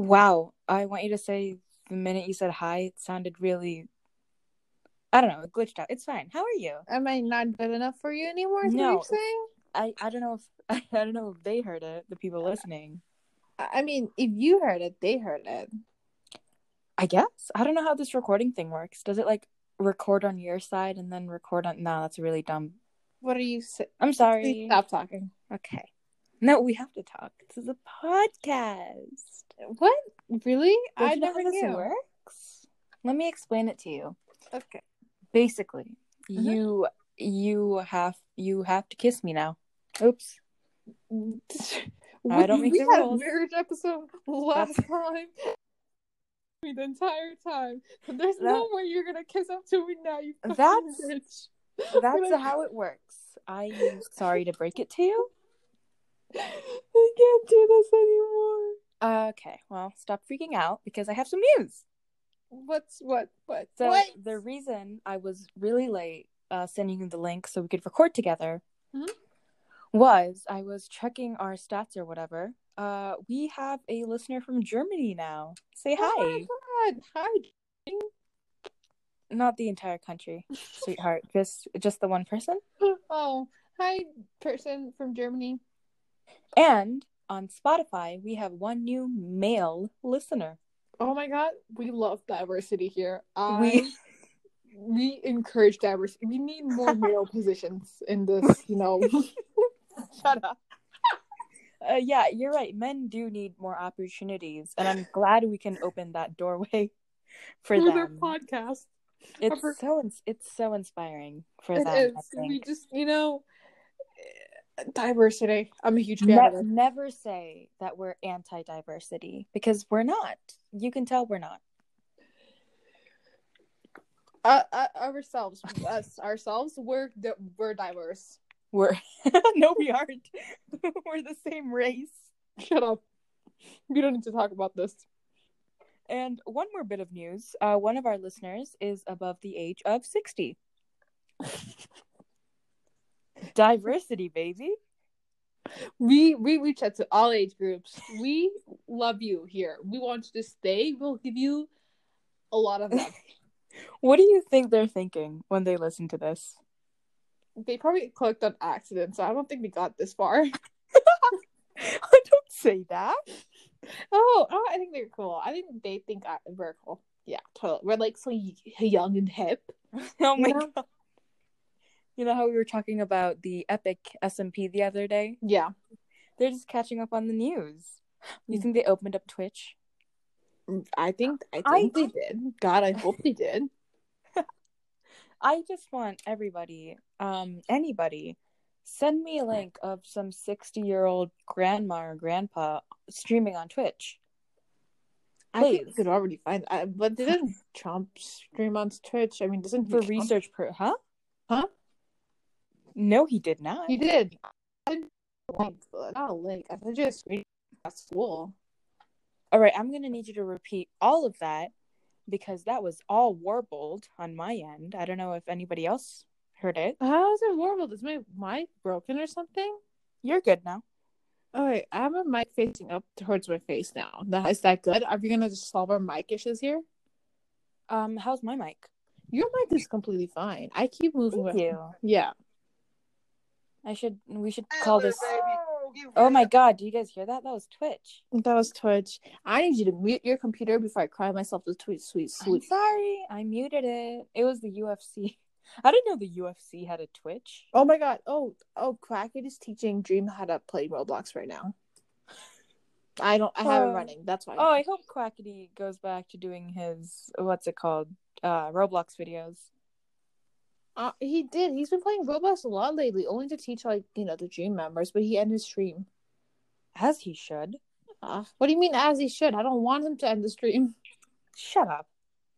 Wow. I want you to say the minute you said hi, it sounded really, I don't know, it glitched out. It's fine. How are you? Am I not good enough for you anymore? Is no. What you're saying? I don't know if they heard it, the people listening. I mean, if you heard it, they heard it. I guess. I don't know how this recording thing works. Does it like record on your side and then record on? No, that's really dumb. What are you saying? I'm sorry. Please stop talking. Okay. No, we have to talk. This is a podcast. What? Really? I don't know how this works. Let me explain it to you. Okay. Basically, mm-hmm. you have to kiss me now. Oops. I don't make the rules. We had a marriage episode last time. Me the entire time. There's no way you're gonna kiss up to me now. You fucking bitch. That's how it works. I'm sorry to break it to you. I can't do this anymore. Okay, well, stop freaking out because I have some news. What? So what? The reason I was really late sending you the link so we could record together was I was checking our stats or whatever. We have a listener from Germany now. Say hi. Oh my God. Hi, Germany. Not the entire country, sweetheart. Just the one person. Oh, hi, person from Germany. And on Spotify, we have one new male listener. Oh my God, we love diversity here. We encourage diversity. We need more male positions in this, you know. Shut up. Yeah, you're right. Men do need more opportunities, and I'm glad we can open that doorway for them. Their podcast. It's so inspiring for them. It is. We just, you know, diversity. I'm a huge fan of it. Never say that we're anti-diversity because we're not. You can tell we're not. Ourselves. We're diverse. No, we aren't. We're the same race. Shut up. We don't need to talk about this. And one more bit of news. One of our listeners is above the age of 60. Diversity, baby. We reach out to all age groups. We love you here. We want you to stay. We'll give you a lot of love. What do you think they're thinking when they listen to this? They probably clicked on accident, so I don't think we got this far. I don't say that. Oh, I think they're cool. I think they think we're cool. Yeah, totally. We're like so young and hip. Oh my God. You know how we were talking about the epic S&P the other day? Yeah. They're just catching up on the news. You think they opened up Twitch? I think they did. God, I hope they did. I just want everybody, anybody, send me a link of some 60-year-old grandma or grandpa streaming on Twitch. Please. I think you could already find that. But didn't Trump stream on Twitch? I mean, doesn't for research per... Huh? No, he did not. He did. Not a link. I said just read at school. All right, I'm going to need you to repeat all of that because that was all warbled on my end. I don't know if anybody else heard it. How is it warbled? Is my mic broken or something? You're good now. All right, I have a mic facing up towards my face now. Is that good? Are we going to just solve our mic issues here? How's my mic? Your mic is completely fine. I keep moving with you. Yeah. We should call this. Oh my God, do you guys hear that? That was Twitch. I need you to mute your computer before I cry myself to sweet. I'm sorry, I muted it. It was the UFC. I didn't know the UFC had a Twitch. Oh my God. Oh, Quackity is teaching Dream how to play Roblox right now. I haven't running. That's why. I hope Quackity goes back to doing his Roblox videos. He did. He's been playing Roblox a lot lately, only to teach, like, you know, the Dream members, but he ended his stream. As he should. What do you mean, as he should? I don't want him to end the stream. Shut up.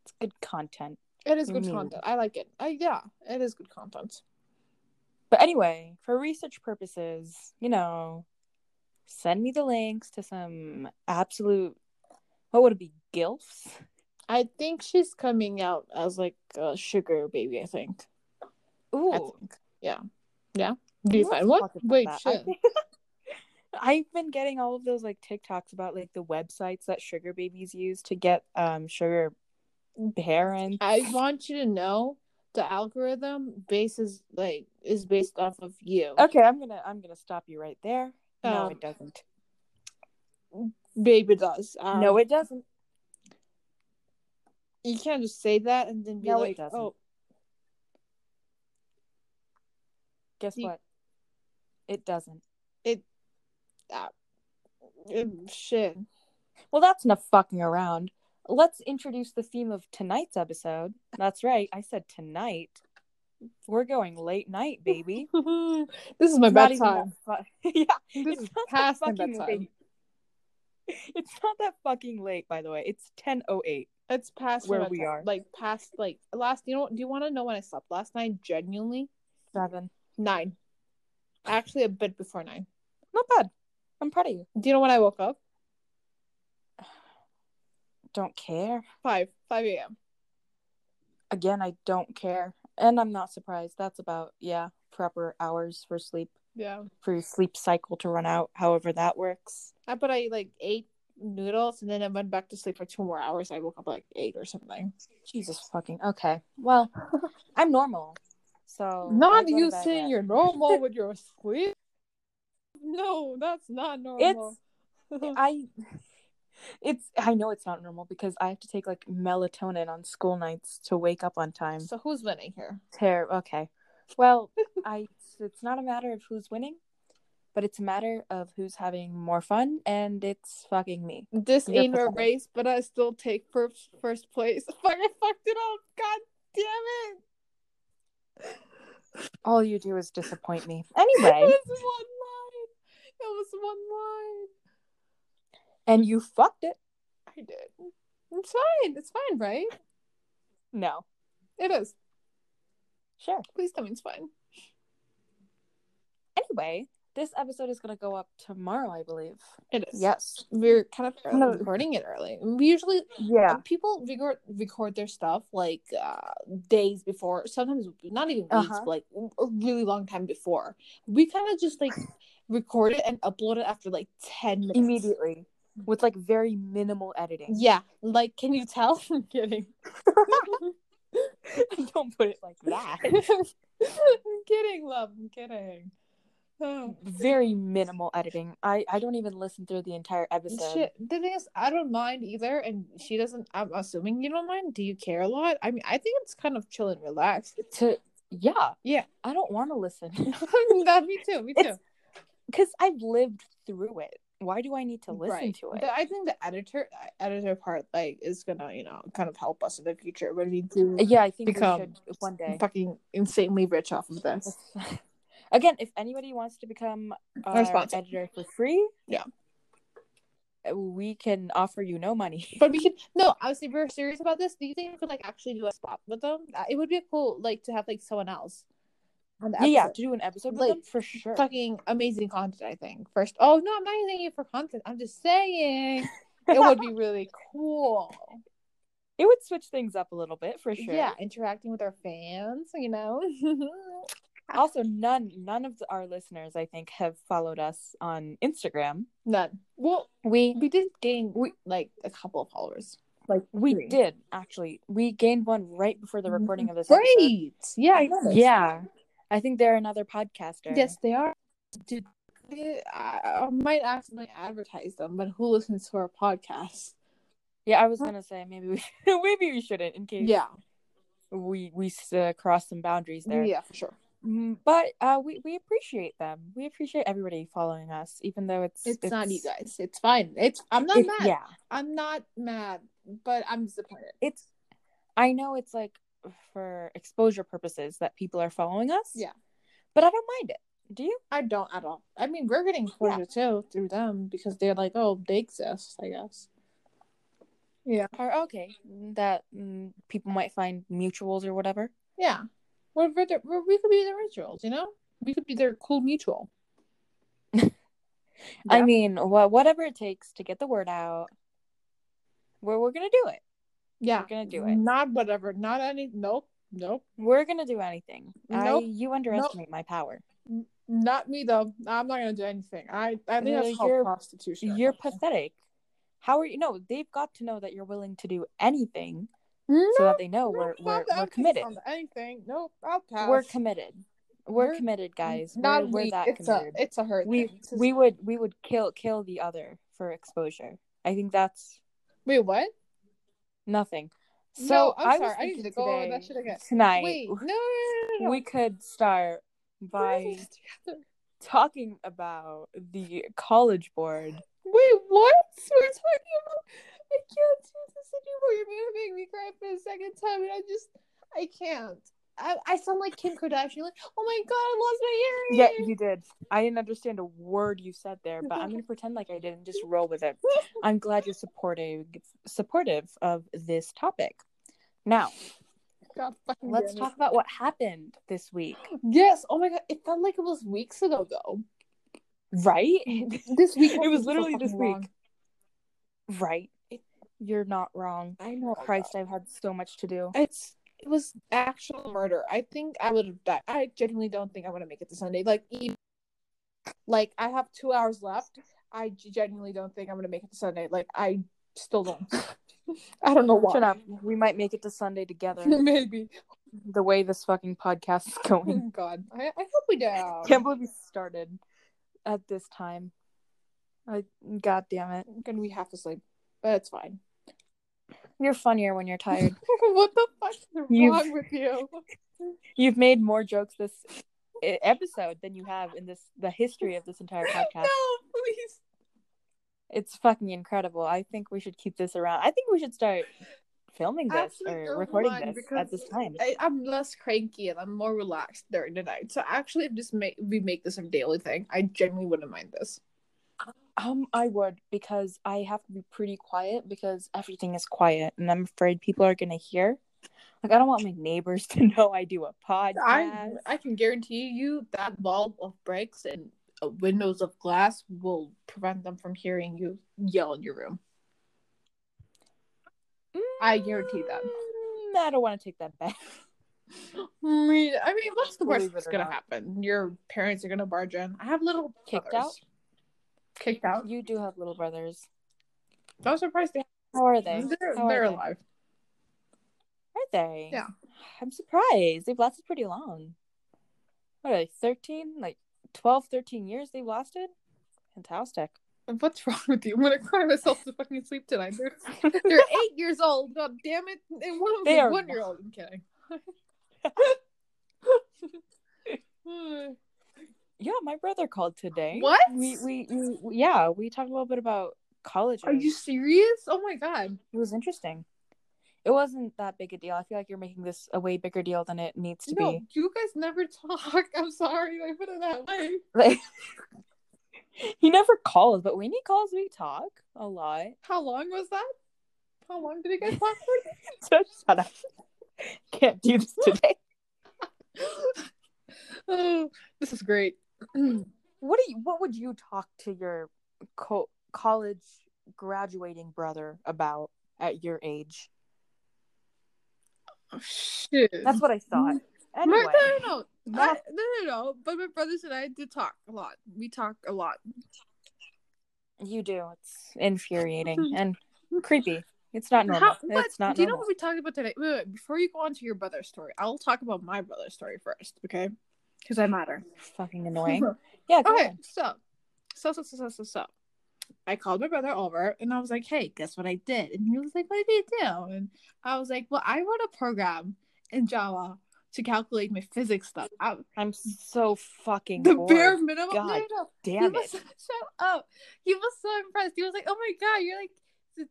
It's good content. It is good content. I like it. Yeah, it is good content. But anyway, for research purposes, you know, send me the links to some absolute, what would it be, gilfs? I think she's coming out as, like, a sugar baby, I think. Ooh. I think. Yeah. Do you find one? Wait, shit. I've been getting all of those like TikToks about like the websites that sugar babies use to get sugar parents. I want you to know the algorithm is based off of you. Okay, I'm gonna stop you right there. No, it doesn't. Babe, it does. No, it doesn't. You can't just say that and then be no, like, it doesn't. "Oh, guess what? It doesn't." Shit. Well, that's enough fucking around. Let's introduce the theme of tonight's episode. That's right, I said tonight. We're going late night, baby. This is my bedtime. Yeah, this is past my bedtime. Late. It's not that fucking late, by the way. It's 10:08. It's past where we are. Like past, like last. You know, do you want to know when I slept last night? Genuinely, 9. Actually, a bit before 9. Not bad. I'm proud of you. Do you know when I woke up? Don't care. 5 a.m. Again, I don't care. And I'm not surprised. That's about, proper hours for sleep. Yeah. For your sleep cycle to run out, however that works. But I, ate noodles, and then I went back to sleep for 2 more hours. I woke up, 8 or something. Jesus fucking... Okay. Well, I'm normal, so... Not you saying you're normal with your sleep? No, that's not normal. I know it's not normal because I have to take melatonin on school nights to wake up on time. So who's winning here? Okay. Well, it's not a matter of who's winning, but it's a matter of who's having more fun, and it's fucking me. This ain't a race, but I still take first place. Fuck, I fucked it up. God damn it. All you do is disappoint me. Anyway. It was one line. And you fucked it. I did. It's fine. It's fine, right? No. It is. Sure. Please tell me it's fine. Anyway, this episode is going to go up tomorrow, I believe. It is. Yes. We're kind of recording it early. We usually... Yeah. People record their stuff, days before. Sometimes, not even weeks, but, a really long time before. We kind of just, record it and upload it after, 10 minutes. Immediately. With very minimal editing. Yeah. Can you tell? I'm kidding. Don't put it like that. I'm kidding, love. I'm kidding. Oh. Very minimal editing. I don't even listen through the entire episode. Shit. The thing is, I don't mind either, and she doesn't. I'm assuming you don't mind. Do you care a lot? I mean, I think it's kind of chill and relaxed. Yeah. I don't want to listen. Me too. Because I've lived through it. Why do I need to listen to it? I think the editor part is gonna kind of help us in the future when we do. Yeah, I think become we should one day fucking insanely rich off of this. Again, if anybody wants to become our editor for free, yeah, we can offer you no money. But we can obviously we're serious about this. Do you think we could actually do a spot with them? It would be cool to have someone else. Yeah, to do an episode with them for sure. Fucking amazing content, I think. First, I'm not using it for content. I'm just saying it would be really cool. It would switch things up a little bit for sure. Yeah, interacting with our fans, Also, none of our listeners, I think, have followed us on Instagram. None. Well, we did gain a couple of followers. We did actually. We gained one right before the recording of this. Great. Episode. Yeah, I noticed. Yeah. I think they're another podcaster. Yes, they are. Dude, I might accidentally advertise them, but who listens to our podcast? Yeah, I was gonna say maybe we shouldn't in case. Yeah, we cross some boundaries there. Yeah, for sure. But we appreciate them. We appreciate everybody following us, even though it's not you guys. It's fine. I'm not mad. Yeah, I'm not mad, but I'm disappointed. I know it's for exposure purposes that people are following us. Yeah. But I don't mind it. Do you? I don't at all. I mean, we're getting exposure too through them because they're they exist, I guess. Yeah. Or okay, that people might find mutuals or whatever. Yeah. We could be their mutuals, We could be their cool mutual. Yeah. I mean, whatever it takes to get the word out, we're going to do it. Yeah, we're gonna do it. Not whatever. Not any. Nope. We're gonna do anything. Nope. You underestimate my power. Not me, though. I'm not going to do anything. I think that's called prostitution. You're pathetic. How are you? No, they've got to know that you're willing to do anything so that they know we're committed. Anything. Nope, I'll pass. We're committed. We're committed, guys. Not we're that it's committed. It's a hurt. We would kill the other for exposure. I think that's... Wait, what? Nothing. So no, I'm sorry. I need to go over that shit again. Tonight. Wait, no. We could start by talking about the College Board. Wait, what? We're talking about... I can't do this anymore. You're going to make me cry for the second time, and I can't. I sound like Kim Kardashian. Like, oh my god, I lost my earring. Yeah, you did. I didn't understand a word you said there, but I'm gonna pretend like I did and just roll with it. I'm glad you're supportive of this topic. Now, god, let's talk about what happened this week. Yes. Oh my god, it felt like it was weeks ago, though. Right? This week. It was literally this week. Right? You're not wrong. I know. Christ, I've had so much to do. It was actual murder. I think I would have died. I genuinely don't think I want to make it to Sunday. Like I have 2 hours left. I genuinely don't think I'm going to make it to Sunday. Like, I still don't. I don't know why. Shut up. We might make it to Sunday together. Maybe. The way this fucking podcast is going. Oh, God. I hope we do. I can't believe we started at this time. God damn it. I'm going to be half asleep. But it's fine. You're funnier when you're tired. What the fuck is wrong with you? You've made more jokes this episode than you have in the history of this entire podcast. No, please. It's fucking incredible. I think we should keep this around. I think we should start filming this or recording this at this time. I'm less cranky and I'm more relaxed during the night. So actually, we make this a daily thing. I genuinely wouldn't mind this. I would, because I have to be pretty quiet because everything is quiet and I'm afraid people are gonna hear. Like, I don't want my neighbors to know I do a podcast. I can guarantee you that wall of bricks and windows of glass will prevent them from hearing you yell in your room. I guarantee that. I don't want to take that back. I mean, what's the worst that's gonna happen? Your parents are gonna barge in. I have little kicked out. Kicked out. You do have little brothers. I'm surprised they. How are they? They're alive. Are they? Yeah. I'm surprised. They've lasted pretty long. What are they? 13? Like 12, 13 years they've lasted? Fantastic. What's wrong with you? I'm gonna cry myself to fucking sleep tonight. They're 8 years old. God damn it! And one of them's 1 year old. I'm kidding. Yeah, my brother called today. What? We talked a little bit about college. Are you serious? Oh my god. It was interesting. It wasn't that big a deal. I feel like you're making this a way bigger deal than it needs to be. No, you guys never talk. I'm sorry I put it that way. Like, he never calls, but when he calls, we talk a lot. How long was that? How long did you guys talk for? Shut up. Can't do this today. Oh, this is great. What would you talk to your college graduating brother about at your age? Oh, shit. That's what I thought. Anyway, no. But my brothers and I did talk a lot. We talk a lot. You do. It's infuriating and creepy. It's not normal. Do you know what we talked about today? Wait, before you go on to your brother's story, I'll talk about my brother's story first, okay? Because I matter. Fucking annoying. Yeah, go ahead. So. I called my brother over, and I was like, hey, guess what I did? And he was like, what did you do? And I was like, well, I wrote a program in Java to calculate my physics stuff. I'm so fucking bored. The bare minimum. God damn it. Shut up. He was so impressed. He was like, oh my god, you're like,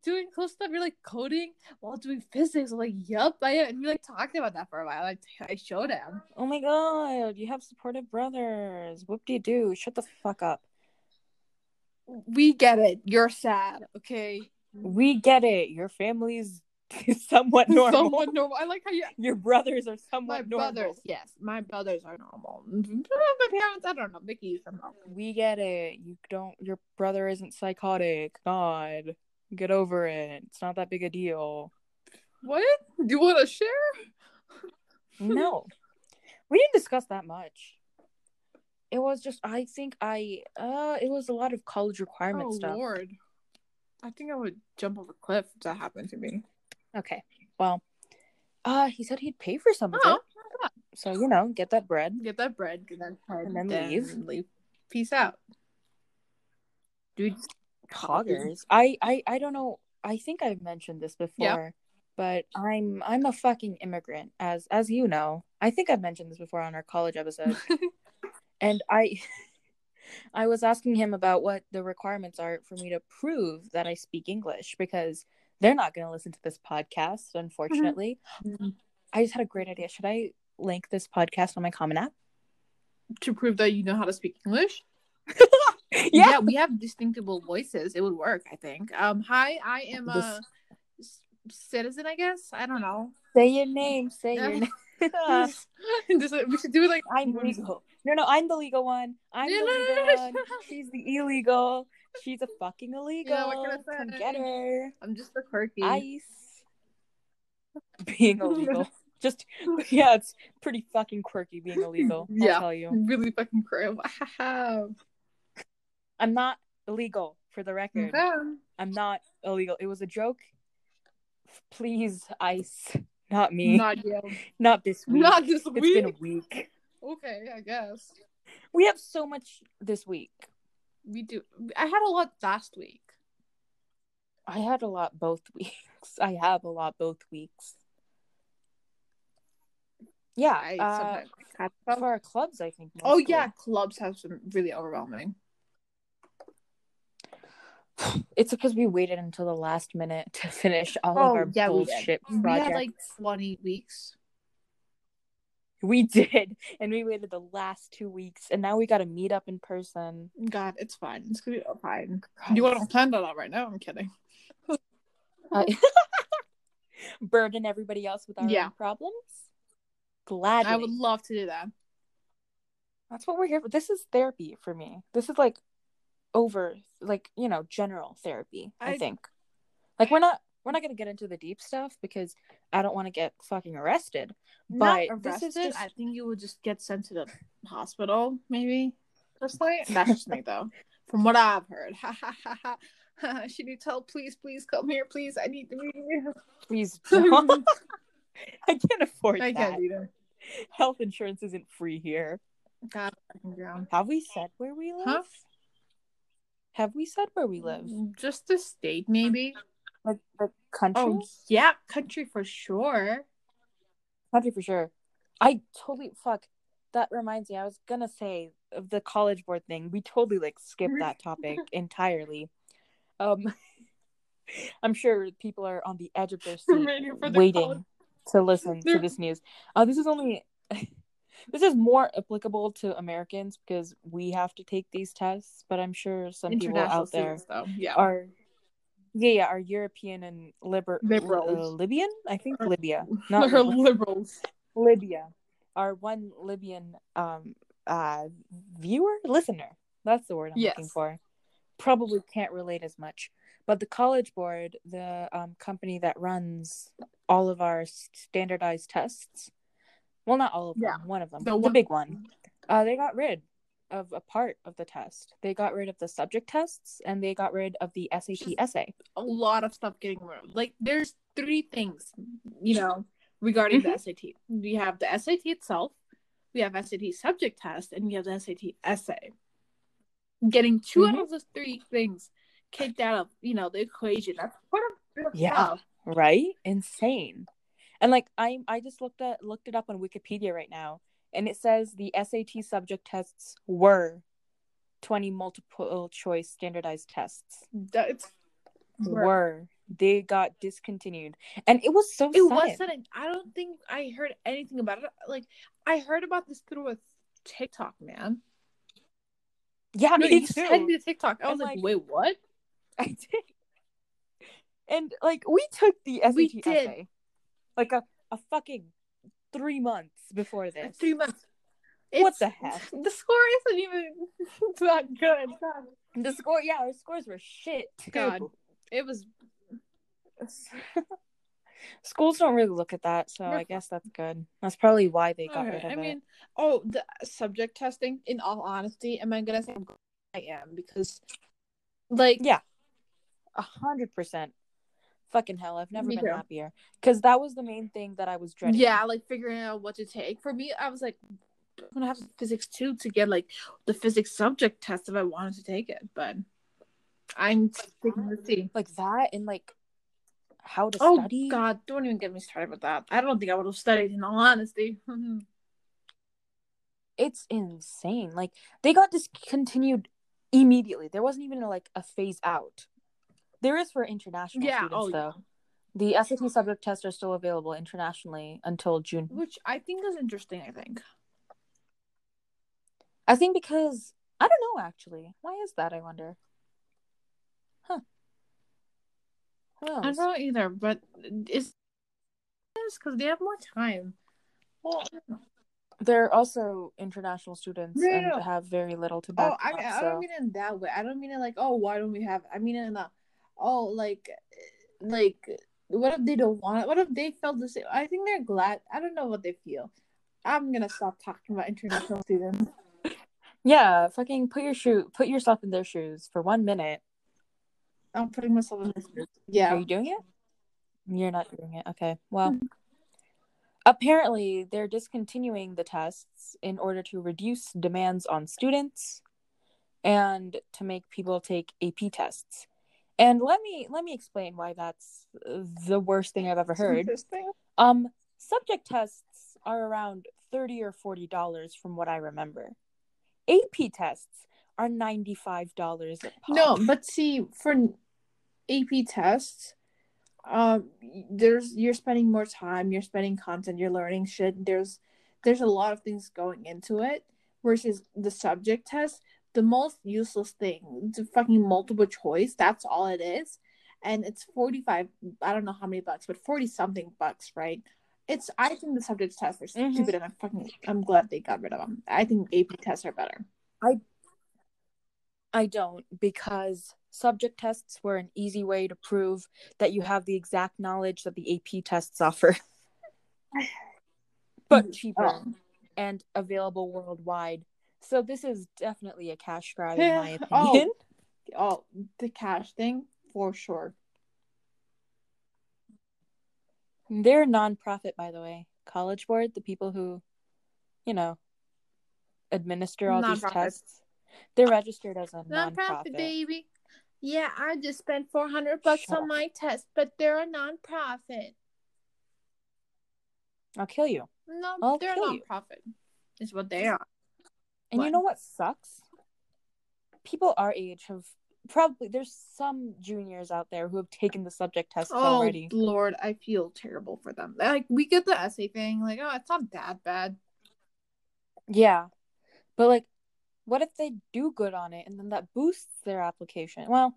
doing cool stuff, you're like coding while doing physics. I'm like, yep, I am. And we like talked about that for a while. I showed him. Oh my god, you have supportive brothers. Whoop de doo. Shut the fuck up. We get it. You're sad, okay? We get it. Your family's somewhat normal. Somewhat normal. I like how your brothers are somewhat normal. My brothers, yes, my brothers are normal. My parents, I don't know. Mickey's normal. We get it. You don't. Your brother isn't psychotic. God. Get over it. It's not that big a deal. What? Do you want to share? No. We didn't discuss that much. It was just, I think it was a lot of college requirement stuff. Oh, Lord. I think I would jump off a cliff if that happened to me. Okay. Well, he said he'd pay for some of it. So, you know, get that bread. Get that bread. Get that bread. And then leave. Peace out. Dude. Poggers. I don't know. I think I've mentioned this before. Yeah. But I'm a fucking immigrant, as you know. I think I've mentioned this before on our college episode. And I was asking him about what the requirements are for me to prove that I speak English, because they're not going to listen to this podcast, unfortunately. Mm-hmm. I just had a great idea. Should I link this podcast on my Common App? To prove that you know how to speak English? Yeah, we have distinctable voices. It would work, I think. Hi, I am a citizen, I guess. I don't know. Say your name. Say your name. We should do it like I'm legal. No, I'm the legal one. I'm the legal one. She's the illegal. She's a fucking illegal. Yeah, what can I say? Come get her. I'm just the quirky. Ice. Being illegal. Just, yeah, it's pretty fucking quirky being illegal. I'll tell you. Really fucking quirky. Wow. I'm not illegal, for the record. Okay. I'm not illegal. It was a joke. Please, ICE. Not me. Not you. Not this week. Not this week. It's been a week. Okay, I guess. We have so much this week. We do. I had a lot last week. I had a lot both weeks. I have a lot both weeks. Yeah. For our clubs, I think. Mostly. Oh, yeah. Clubs have some really overwhelming. It's because we waited until the last minute to finish all of our bullshit projects. We had like 20 weeks. We did. And we waited the last 2 weeks. And now we got to meet up in person. God, it's fine. It's going to be fine. Christ. You want to plan that out right now? I'm kidding. Burden everybody else with our own problems? Gladly. I would love to do that. That's what we're here for. This is therapy for me. This is like general therapy. I think we're not gonna get into the deep stuff because I don't want to get fucking arrested. But this is I think you would just get sent to the hospital, maybe. Just like that's just me though. From what I've heard, should you tell? Please come here, please. I need to be here. Please, don't. I can't afford that. I can't either. Health insurance isn't free here. God, have we said where we live? Huh? Have we said where we live? Just the state, maybe. Like the country? Oh, yeah, country for sure. Country for sure. I totally... Fuck. That reminds me. I was gonna say of the College Board thing. We totally, skipped that topic entirely. I'm sure people are on the edge of their seat waiting to listen to this news. This is only... This is more applicable to Americans because we have to take these tests, but I'm sure some people out there are European and liberals. Libyan? I think Libya. Not liberals. Libya. Our one Libyan listener. That's the word I'm looking for. Probably can't relate as much. But the College Board, the company that runs all of our standardized tests, well, not all of them. Yeah. One of them. The big one. They got rid of a part of the test. They got rid of the subject tests, and they got rid of the SAT essay. A lot of stuff getting rid of. There's three things, regarding the SAT. We have the SAT itself, we have SAT subject test, and we have the SAT essay. Getting two out of those three things kicked out of, the equation. That's quite a bit of stuff. Right? Insane. And I just looked it up on Wikipedia right now, and it says the SAT subject tests were 20 multiple choice standardized tests. They got discontinued, and it was so sudden. It was sudden. I don't think I heard anything about it. I heard about this through a TikTok, man. Yeah, me too. You sent me to TikTok. I was like, wait, what? I did. And we took the SAT essay. Like a fucking 3 months before this. 3 months. What the heck? The score isn't even that good. The score, our scores were shit. God, it was. Schools don't really look at that, so I guess that's good. That's probably why they got rid of it. I mean, the subject testing, in all honesty, am I going to say I'm glad I am? Because, like... Yeah. 100%. Fucking hell, I've never been happier. Because that was the main thing that I was dreading. Yeah, like, figuring out what to take. For me, I was like, I'm going to have physics 2 to get, like, the physics subject test if I wanted to take it. But I'm sticking to C. Like, that and, like... how to study. Oh god, don't even get me started with that. I don't think I would have studied, in all honesty. It's insane. Like, they got discontinued immediately. There wasn't even a phase out. There is for international students though. Yeah. The SAT subject tests are still available internationally until June. Which I think is interesting, I think because I don't know actually. Why is that, I wonder? I don't know either, but it's because they have more time. Well, they're also international students and have very little to back up. I don't mean it in that way. I don't mean it like, oh, why don't we have? I mean it in that, what if they don't want it? What if they felt the same? I think they're glad. I don't know what they feel. I'm gonna stop talking about international students. Yeah, fucking put yourself in their shoes for 1 minute. I'm putting myself in this group. Yeah. Are you doing it? You're not doing it. Okay. Well, apparently they're discontinuing the tests in order to reduce demands on students and to make people take AP tests. And let me explain why that's the worst thing I've ever heard. Interesting. Subject tests are around $30 or $40 from what I remember. AP tests are $95 a pop. No, but see, for AP tests, you're spending more time, you're spending content, you're learning shit. There's a lot of things going into it. Versus the subject test, the most useless thing, the fucking multiple choice. That's all it is, and it's 45. I don't know how many bucks, but 40-something bucks, right? I think the subject tests are stupid, and I'm glad they got rid of them. I think AP tests are better. I don't, because subject tests were an easy way to prove that you have the exact knowledge that the AP tests offer, but cheaper and available worldwide. So this is definitely a cash grab, in my opinion. Oh, the cash thing, for sure. They're a nonprofit, by the way. College Board, the people who, administer all these tests. They're registered as a nonprofit, baby. Yeah, I just spent $400 on my test, but they're a nonprofit. I'll kill you. No, they're a nonprofit. Is what they are. And you know what sucks? People our age have probably there's some juniors out there who have taken the subject test already. Oh Lord, I feel terrible for them. Like, we get the essay thing, like, oh, it's not that bad. Yeah, but what if they do good on it and then that boosts their application? Well,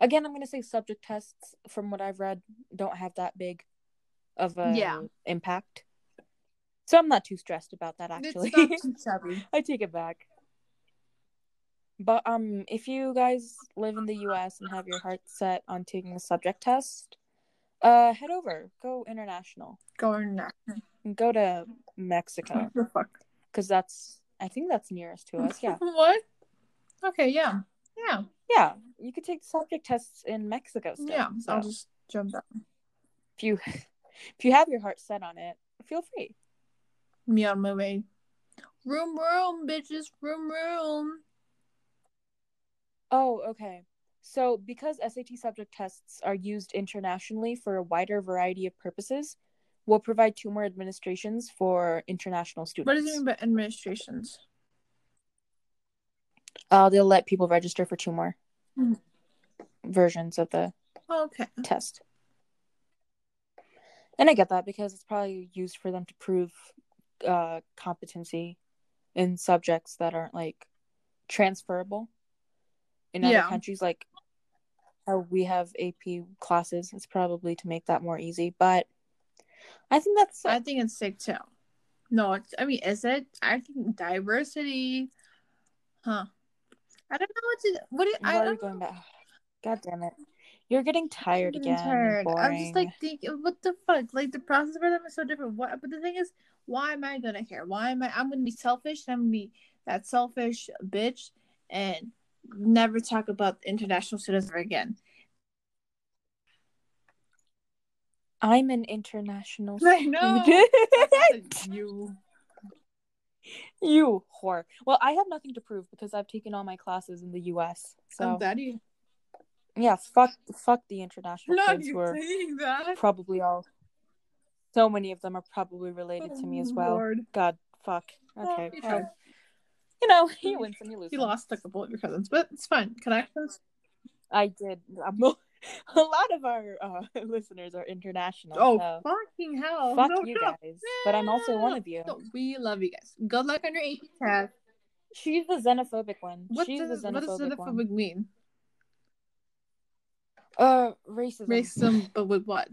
again, I'm going to say subject tests, from what I've read, don't have that big of an impact. So I'm not too stressed about that, actually. It's not too savvy. I take it back. But if you guys live in the U.S. and have your heart set on taking a subject test, head over. Go international. Go to Mexico. The fuck? Because I think that's nearest to us, yeah. What? Okay, yeah. Yeah. Yeah, you could take subject tests in Mexico still. Yeah, so I'll just jump up. If you have your heart set on it, feel free. Me on my way. Room, room, bitches. Room, room. Oh, okay. So, because SAT subject tests are used internationally for a wider variety of purposes, we'll provide 2 more administrations for international students. What does it mean by administrations? They'll let people register for 2 more versions of the test. And I get that, because it's probably used for them to prove competency in subjects that aren't, transferable in other countries. Like, we have AP classes. It's probably to make that more easy, but... I think that's sick. I think it's sick too. No, is it? I think diversity. Huh. I don't know what to. What are we going back? God damn it! You're getting tired again. I'm just like thinking, what the fuck? Like, the process for them is so different. What? But the thing is, why am I gonna care? Why am I? I'm gonna be selfish. And I'm gonna be that selfish bitch and never talk about international students ever again. I'm an international student. I know. You whore. Well, I have nothing to prove because I've taken all my classes in the U.S. So I'm glad you. Yeah, fuck the international kids who are probably all. So many of them are probably related to me as well. Lord. God, fuck. Okay. Well, you know, you win some, you lose. You lost a couple of your cousins, but it's fine. Connections. I did. A lot of our listeners are international. Oh, so fucking hell! Fuck no, you guys. No. But I'm also one of you. We love you guys. Good luck on your AP test. She's the xenophobic one. What does xenophobic mean? Racism. Racism, but with what?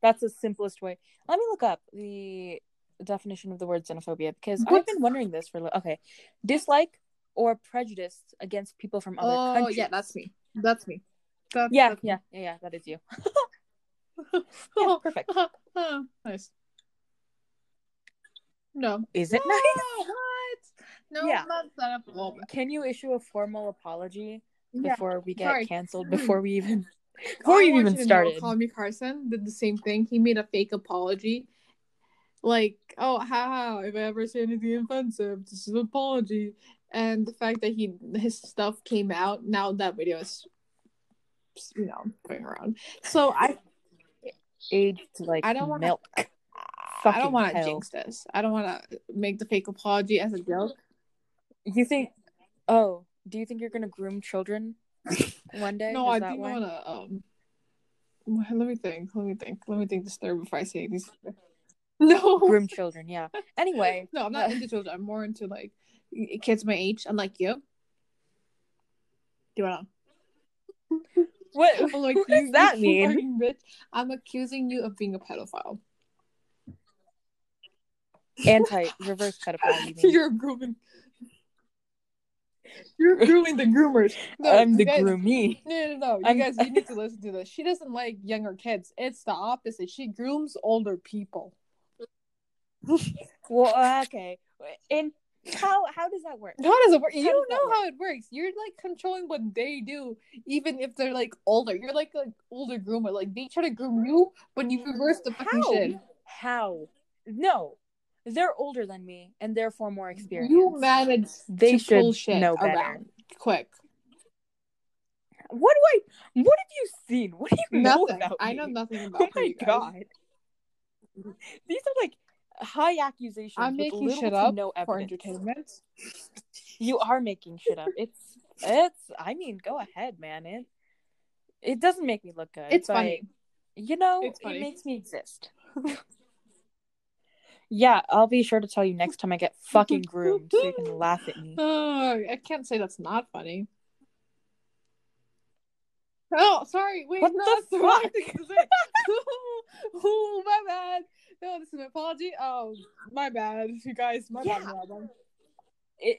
That's the simplest way. Let me look up the definition of the word xenophobia because I've been wondering this for. Okay, dislike or prejudice against people from other countries. Oh yeah, that's me. Yeah, that is you. Yeah, perfect. Nice. No. Is it nice? What? No, yeah. I'm not set up. Well, can you issue a formal apology before we get canceled, before we even started? Call Me Carson did the same thing. He made a fake apology. Like, oh, how if I ever say anything offensive, this is an apology. And the fact that his stuff came out, now that video is going around. So I aged like I don't want milk. I don't want to jinx this. I don't want to make the fake apology as a joke. Do you think you're gonna groom children one day? No, I do want to. Let me think this through before I say these. No, groom children. Yeah. Anyway, no, I'm not into children. I'm more into like kids my age. I'm like you. Do you want to? What does that mean? Bitch. I'm accusing you of being a pedophile. Reverse pedophile. You mean. You're grooming. You're grooming the groomers. No, I'm the groomie. No. You guys, you need to listen to this. She doesn't like younger kids. It's the opposite. She grooms older people. Well, okay. And how does that work? How does it work? You know how it works. You're like controlling what they do, even if they're like older. You're like an older groomer. Like they try to groom you, but you reverse the fucking shit. How? No. They're older than me and therefore more experienced. You manage they to pull shit know better. Around quick. What have you seen? What do you know about me? I know nothing about you guys. Oh my god. These are like high accusations. I'm making shit up for entertainment. You are making shit up. It's I mean, go ahead, man. It doesn't make me look good. It's funny. You know, it makes me exist. Yeah, I'll be sure to tell you next time I get fucking groomed so you can laugh at me. Oh, I can't say that's not funny. Oh, sorry. Wait, what the fuck? Oh, my bad. No, this is an apology. Oh, my bad. You guys, my bad.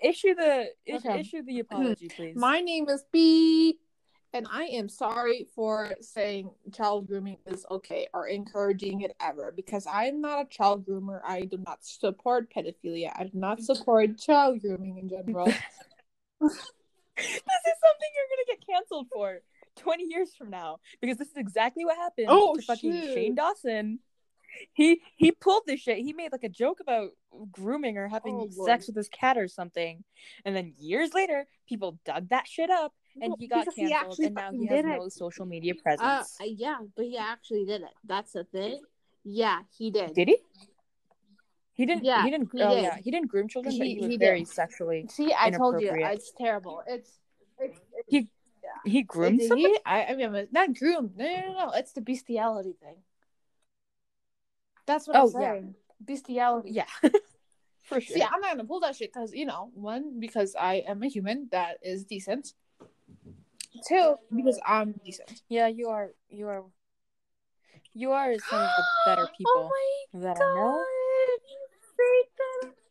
Issue the apology, please. My name is Beep, and I am sorry for saying child grooming is okay or encouraging it ever because I'm not a child groomer. I do not support pedophilia. I do not support child grooming in general. This is something you're going to get canceled for 20 years from now because this is exactly what happened to fucking Shane Dawson. He pulled this shit. He made like a joke about grooming or having sex with his cat or something. And then years later, people dug that shit up. And he got canceled, and now he has no social media presence. Yeah, but he actually did it. That's the thing. Yeah, he did. Did he? He didn't. Yeah, he didn't. Yeah, he didn't groom children, but he was very sexually. See, I told you, it's terrible. He groomed somebody. I mean, not groomed. No. It's the bestiality thing. That's what I'm saying. Yeah. Bestiality. Yeah. For sure. See, I'm not gonna pull that shit because because I am a human that is decent. Too, because I'm decent. Yeah, you are some of the better people that I know.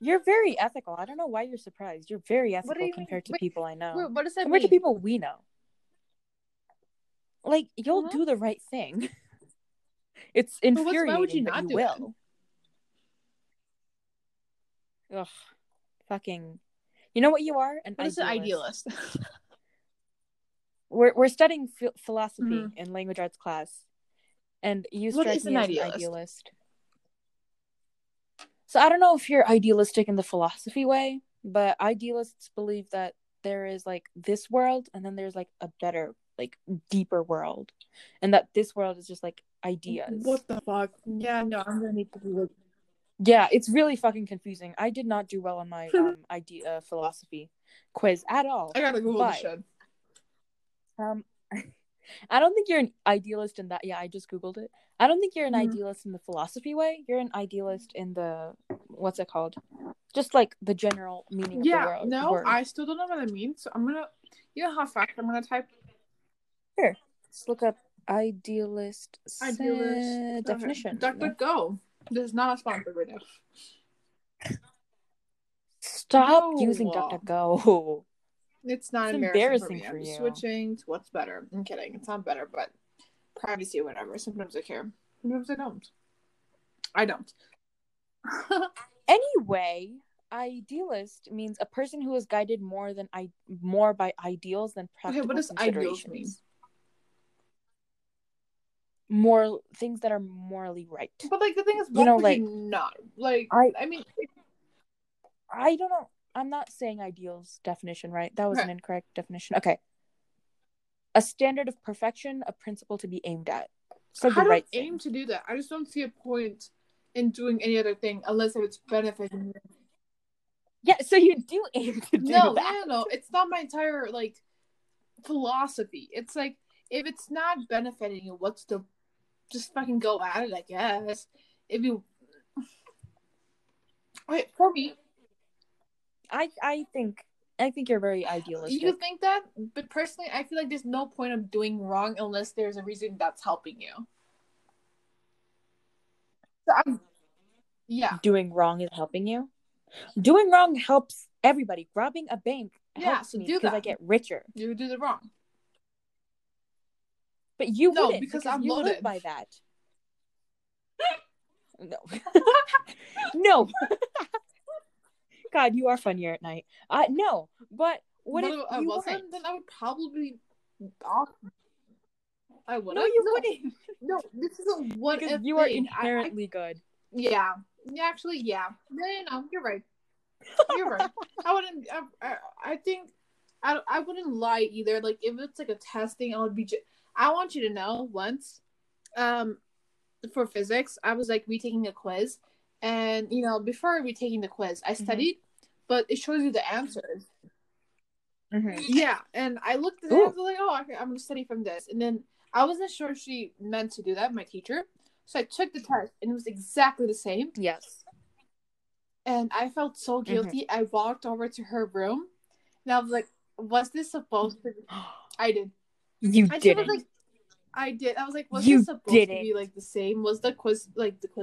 You're very ethical. I don't know why you're surprised. You're very ethical compared to people I know. What does that mean? Compared to people we know. Like, you'll do the right thing. It's infuriating. Why would you not do it? Ugh, fucking. You know what you are? An idealist. We're studying philosophy in language arts class, and you strike me as an idealist. So I don't know if you're idealistic in the philosophy way, but idealists believe that there is like this world, and then there's like a better, like deeper world, and that this world is just like ideas. What the fuck? Yeah, no, I'm gonna need to be. Yeah, it's really fucking confusing. I did not do well on my philosophy quiz at all. I gotta Google this shit. I don't think you're an idealist in that. Yeah, I just Googled it. I don't think you're an idealist in the philosophy way. You're an idealist in the, what's it called? Just like the general meaning of the world. Yeah, no, I still don't know what I mean. So I'm gonna, you know how fast I'm gonna type? Here, let's look up idealist definition. DuckDuckGo. This is not a sponsor right now. Stop using DuckDuckGo. It's not embarrassing for me. I'm switching to what's better. I'm kidding. It's not better, but privacy or whatever. Sometimes I care. Sometimes I don't. Anyway, idealist means a person who is guided more by ideals than practical considerations. Okay, what does ideals mean? More things that are morally right. But like the thing is, you know, like not like I mean, I don't know. I'm not saying ideals definition, right? That was an incorrect definition. Okay, a standard of perfection, a principle to be aimed at. So I don't aim to do that. I just don't see a point in doing any other thing unless it's benefiting me. Yeah, so you do aim to do that. No, it's not my entire like philosophy. It's like if it's not benefiting you, what's the just fucking go at it, I guess. If you for me, I think you're very idealistic. You think that? But personally, I feel like there's no point of doing wrong unless there's a reason that's helping you. So I'm doing wrong is helping you? Doing wrong helps everybody. Robbing a bank helps me because I get richer. You do the wrong. But you wouldn't because I'm loaded. You live by that. No. God, you are funnier at night. No, but if I wasn't? Then I would probably. I would. No, you wouldn't. No, this isn't what because if you are inherently good. Yeah. Yeah. Actually, yeah. No, you're right. You're right. I wouldn't. I think I wouldn't lie either. Like if it's like a testing, I would be. I want you to know once, for physics, I was like retaking a quiz. And, you know, before retaking the quiz, I studied, but it shows you the answers. Yeah, and I looked at it and I was like, oh, okay, I'm going to study from this. And then I wasn't sure she meant to do that, my teacher. So I took the test, and it was exactly the same. Yes. And I felt so guilty. I walked over to her room, and I was like, was this supposed to be? I did. I didn't. I did. I was like, was it supposed to be like the same? Was the quiz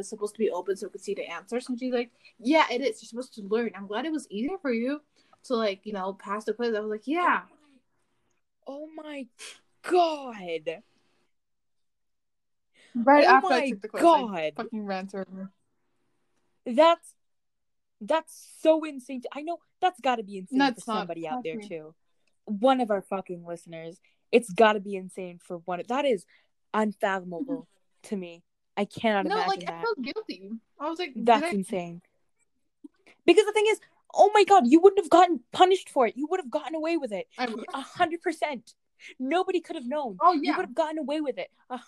supposed to be open so we could see the answers? And she's like, yeah, it is. You're supposed to learn. I'm glad it was easier for you to like, you know, pass the quiz. I was like, yeah. Oh my God. Right after I took the quiz, I fucking ran to her. That's so insane. I know that's got to be insane somebody out there too. One of our fucking listeners. It's got to be insane for one. That is unfathomable to me. I cannot imagine that. No, like, I felt guilty. I was like, that's insane. Because the thing is, oh my God, you wouldn't have gotten punished for it. You would have gotten away with it. 100%. Nobody could have known. Oh, yeah. You would have gotten away with it. 100%.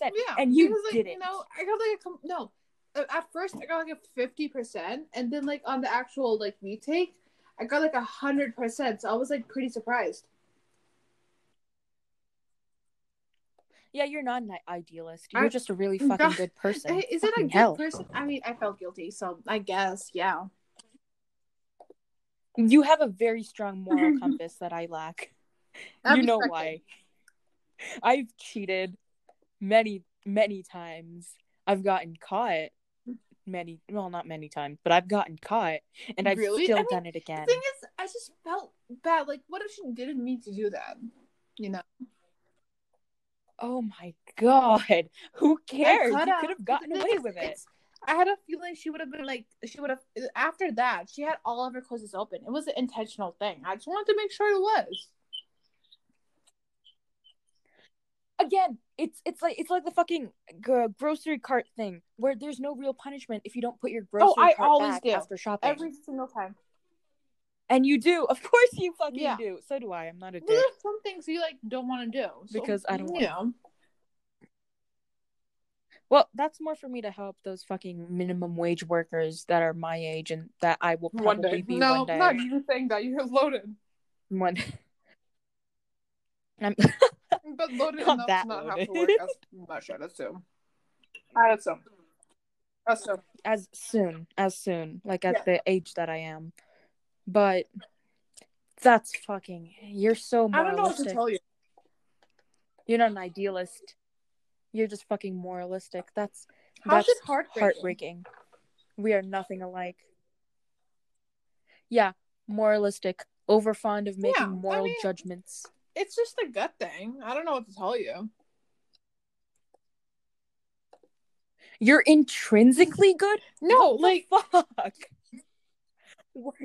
Yeah. And you did it. You know, I got like at first, I got like a 50%. And then, like, on the actual, like, retake, I got like 100%. So I was, like, pretty surprised. Yeah, you're not an idealist. You're just a really fucking good person. Is it a good person? I mean, I felt guilty, so I guess, yeah. You have a very strong moral compass that I lack. I'm you know why. I've cheated many, many times. I've gotten caught not many times, but I've gotten caught, and I've done it again. The thing is, I just felt bad. Like, what if she didn't mean to do that? You know? oh my God, who cares? You could have gotten away with it. I had a feeling she would have been like, she would have, after that, she had all of her closes open. It was an intentional thing. I just wanted to make sure it was. Again, it's like the fucking grocery cart thing where there's no real punishment if you don't put your grocery cart back after shopping. Every single time. And you do. Of course you fucking do. So do I. I'm not a dick. There's some things you, like, don't want to do. So, because I don't want to. Well, that's more for me to help those fucking minimum wage workers that are my age and that I will probably be one day. No, you're saying that. You're loaded. One day. But loaded enough to not have to work as much, I'd assume. As soon. Like, at the age that I am. But that's fucking... You're so moralistic. I don't know what to tell you. You're not an idealist. You're just fucking moralistic. That's heartbreaking. We are nothing alike. Yeah, moralistic. Overfond of making moral judgments. It's just a gut thing. I don't know what to tell you. You're intrinsically good? No, like... Fuck.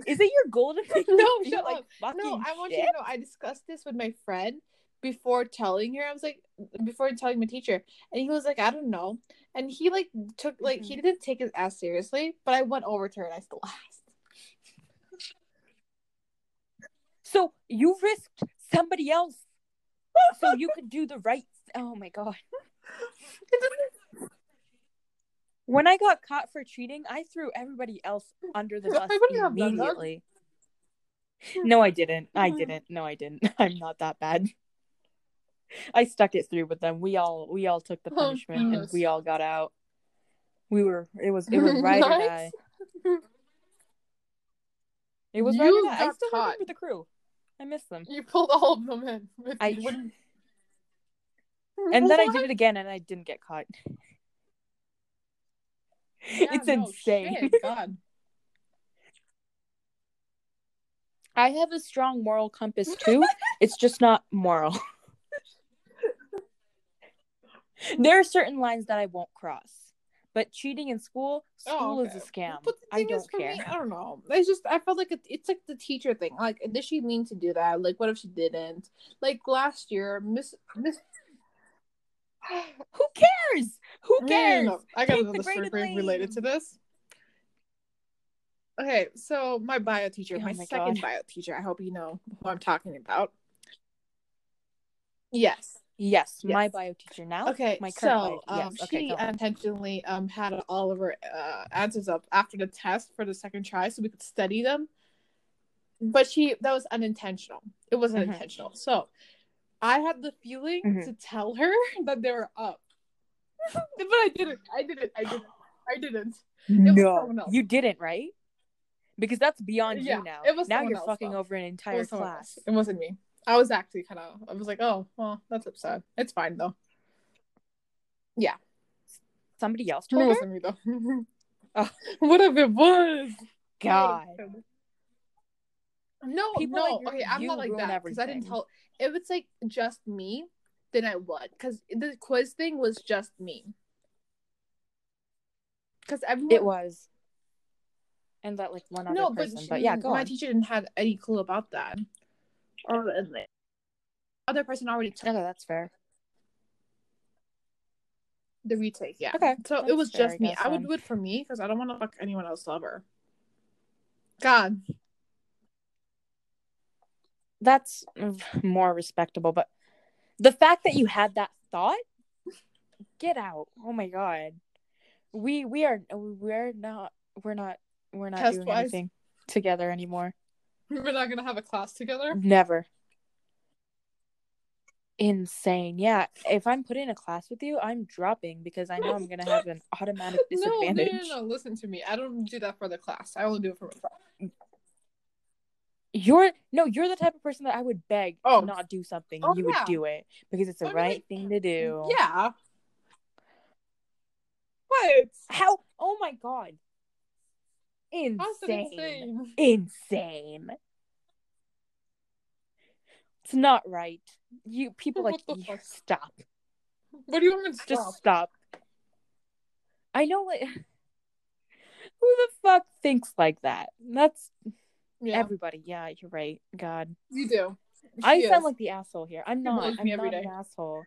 Is it your goal to make I want you to know, I discussed this with my friend before telling her. I was like, before telling my teacher, and he was like, I don't know. And he like took like he didn't take his ass seriously, but I went over to her and I still asked. So you risked somebody else so you could do the right. Oh my God. When I got caught for cheating, I threw everybody else under the bus immediately. No, I didn't. I didn't. I'm not that bad. I stuck it through with them. We all took the punishment and we all got out. It was ride or die. It was ride or die. I still remember the crew. I miss them. You pulled all of them in. And then I did it again and I didn't get caught. Yeah, insane. Shit, God. I have a strong moral compass too. It's just not moral. There are certain lines that I won't cross, but cheating in school is a scam. But the thing I don't care. Me, I don't know. I felt like it's like the teacher thing. Like, did she mean to do that? Like, what if she didn't? Like last year, Miss. Who cares? No. I got another story related to this. Okay, so my bio teacher, my second bio teacher, I hope you know who I'm talking about. Yes. My bio teacher now. Okay, my current she intentionally had all of her answers up after the test for the second try so we could study them. But that was unintentional. It wasn't intentional. So I had the feeling to tell her that they were up. But I didn't. It was someone else. You didn't, right? Because that's beyond you now. It was now you're fucking over an entire class. It wasn't me. I was actually I was like, oh, well, that's upset. It's fine, though. Yeah. Somebody else told her? It wasn't me, though. What if it was? God. No, I'm not like that. Because I didn't tell... If it's, like, just me, then I would. Because the quiz thing was just me. Because everyone... It was. And that, like, one other person. My teacher didn't have any clue about that. Or the other person already took... No, that's fair. The retake, yeah. Okay. So it was just me. I would do it for me, because I don't want to fuck anyone else's lover. God. That's more respectable, but the fact that you had that thought, get out! Oh my God, we're not test-wise doing anything together anymore. We're not gonna have a class together. Never. Insane, yeah. If I'm put in a class with you, I'm dropping because I know I'm gonna have an automatic disadvantage. No. Listen to me. I don't do that for the class. I only do it for myself. You're the type of person that I would beg to not do something. You would do it because it's the right thing to do. Yeah. What? How? Oh my God. Insane. It's not right. You people like you, stop. What do you mean stop? Just stop. I know, like, who the fuck thinks like that? That's everybody. Yeah, you're right. God. You do. I sound like the asshole here. I'm not. I'm not an asshole.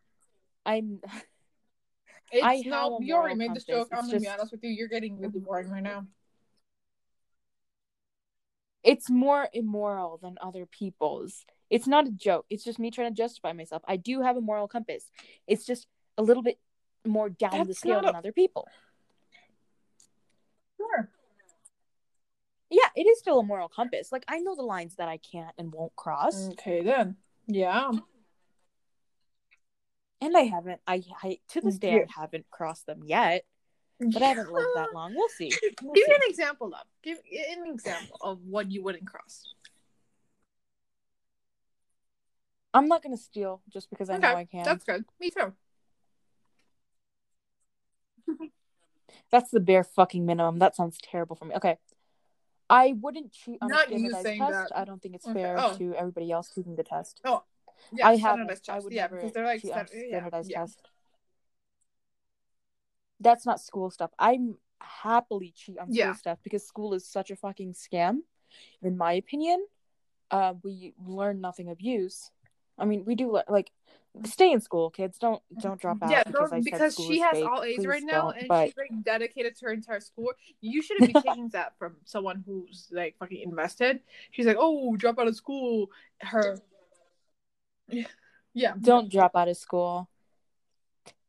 You already made this joke. I'm going to be honest with you. You're getting really boring right now. It's more immoral than other people's. It's not a joke. It's just me trying to justify myself. I do have a moral compass. It's just a little bit more down the scale than other people. Sure. Yeah, it is still a moral compass. Like, I know the lines that I can't and won't cross. Okay, then. Yeah. And I haven't. I to this day, I haven't crossed them yet. But I haven't lived that long. We'll see. Give me an example, love. Give an example of what you wouldn't cross. I'm not going to steal just because I know I can. That's good. Me too. That's the bare fucking minimum. That sounds terrible for me. Okay. I wouldn't cheat on a standardized test. That. I don't think it's fair to everybody else taking the test. Oh, yeah. I would never because they're like cheat on standardized test. That's not school stuff. I'm happily cheat on school stuff because school is such a fucking scam, in my opinion. We learn nothing of use. I mean, we do like stay in school, kids. Don't drop out. Yeah, because she has fake. All A's Please right now, and she's like dedicated to her entire school. You shouldn't be taking that from someone who's like fucking invested. She's like, oh, drop out of school. Don't drop out of school.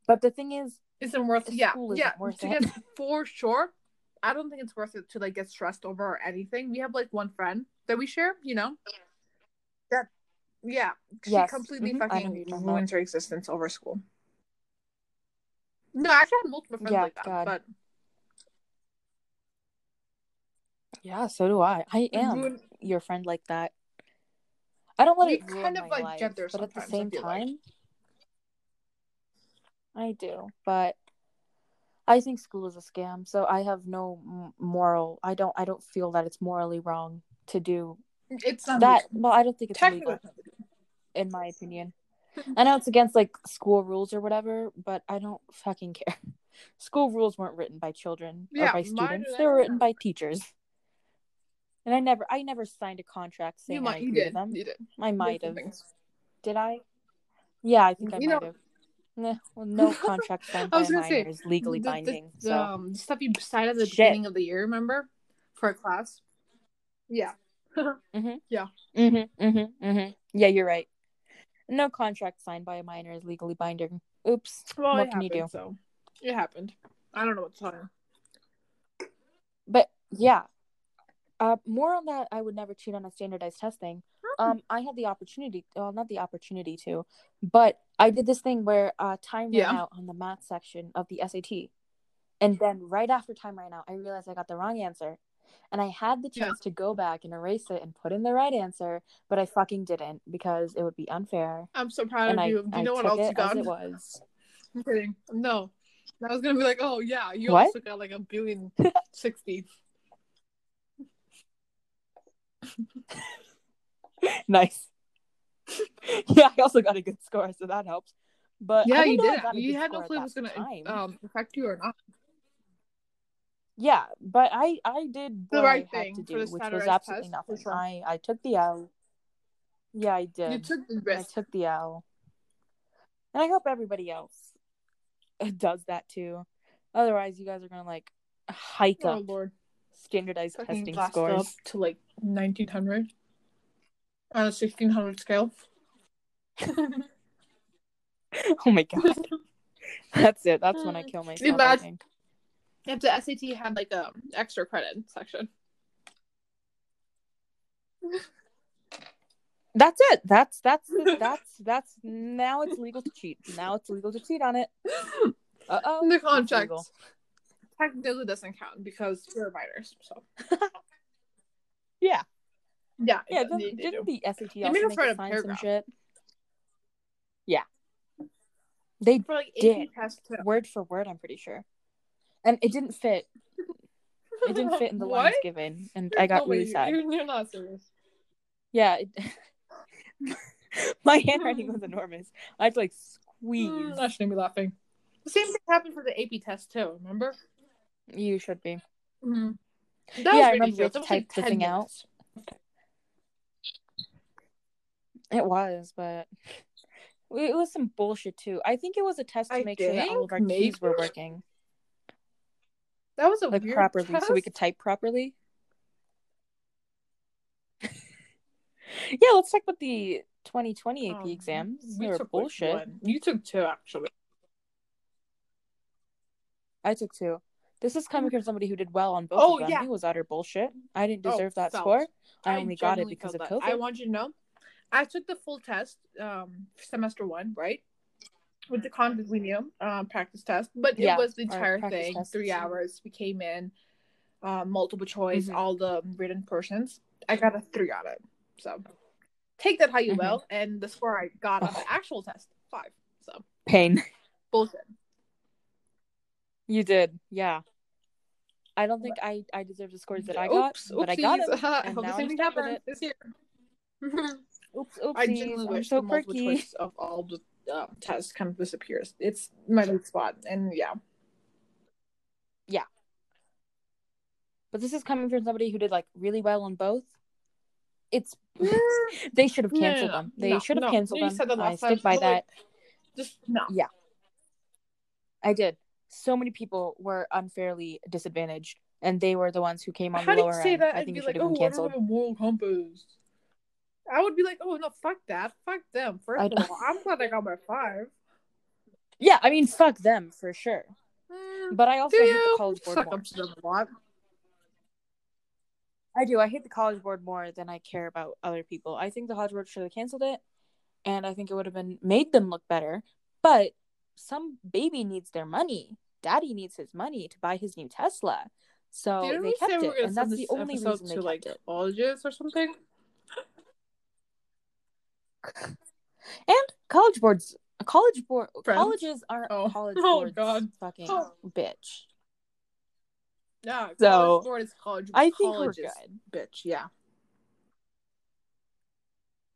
But the thing is. Isn't worth it. For sure. I don't think it's worth it to like get stressed over or anything. We have like one friend that we share, you know. She completely fucking ruins her existence over school. No, I've had multiple friends like that, but yeah, so do I. I am your friend like that. I don't let it ruin kind of my like life, but at the same time. Like... I do, but I think school is a scam. So I have no moral. I don't feel that it's morally wrong to do. It's not that. Legal. Well, I don't think it's legal, in my opinion. I know it's against like school rules or whatever, but I don't fucking care. School rules weren't written by children or by students. They were written by teachers. And I never signed a contract saying I agreed with them. You did. I might have. Did I? Yeah, I think I might have. Nah, well, no contract signed by a minor is legally binding. The stuff you decided at the beginning of the year, remember, for a class. Yeah. Mm-hmm. Yeah. Mm-hmm. Mm-hmm. Mm-hmm. Yeah, you're right. No contract signed by a minor is legally binding. Oops. Well, what can you do? So. It happened. I don't know what's on. But yeah, more on that. I would never cheat on a standardized test thing. I had the opportunity, well, not the opportunity to, but I did this thing where time ran out on the math section of the SAT. And then right after time ran out, I realized I got the wrong answer. And I had the chance to go back and erase it and put in the right answer, but I fucking didn't because it would be unfair. I'm so proud of you. Do you know what else you got? It was. I'm kidding. No. I was going to be like, oh, yeah, you also got like 1,060,000,000. Nice. Yeah, I also got a good score, so that helps. But yeah, you did. You had no clue it was going to affect you or not. Yeah, but I did the right thing to do, which was absolutely nothing. I took the L. Yeah, I did. You took the risk. I took the L. And I hope everybody else does that too. Otherwise, you guys are going to like hike up standardized testing scores up to like 1,900. On a 1,600 scale. Oh my god. That's it. That's when I kill myself. Imagine if the SAT had like a extra credit section. That's it. That's now it's legal to cheat. Now it's legal to cheat on it. Uh-oh. The contract technically doesn't count because we're minors, so yeah. Yeah, yeah. Didn't the SAT also make us sign some shit? Yeah, they did word for word. I'm pretty sure, and it didn't fit. It didn't fit in the lines given, and I got really sad. You're not serious. Yeah, my handwriting was enormous. I had to like Please. That shouldn't be laughing. The same thing happened for the AP test too, remember? You should be. Mm-hmm. That was ridiculous. I remember you typed the thing out. It was, but it was some bullshit too. I think it was a test to make sure that all of our keys were working. That was a weird properly test? So we could type properly. Yeah, let's talk about the 2020 AP exams. They were bullshit. One. You took two, actually. I took two. This is coming from somebody who did well on both of them. Yeah. It was utter bullshit. I didn't deserve that score. I only got it because of COVID. I want you to know, I took the full test, semester one, right? With the condominium practice test. But it was the entire thing. Tests. 3 hours. We came in, multiple choice, all the written portions. I got a 3 on it. So take that how you will, and the score I got on the actual test, 5. So pain. Bullshit. You did, yeah. I don't think I deserved the scores that I got, but I got them. I hope the same thing happens this year. I genuinely wish the multiple choice of all the tests kind of disappears. It's my weak spot, and yeah. But this is coming from somebody who did like really well on both. It's they should have canceled them. They should have canceled them. I stick by that. Just no. Yeah, I did. So many people were unfairly disadvantaged, and they were the ones who came on the lower end. How do you say that? I think you should have been canceled. I don't have a moral compass. I would be like, oh no, fuck that, fuck them. First of all, I'm glad I got my 5. Yeah, I mean, fuck them for sure. But I also hate the College Board more. I do. I hate the College Board more than I care about other people. I think the College Board should have canceled it, and I think it would have been made them look better. But some baby needs their money. Daddy needs his money to buy his new Tesla. So they kept it, and that's the only reason they kept it. Colleges or something. And colleges are College Board's fucking bitch. Yeah, so College Board is college. I think we're good, bitch. Yeah,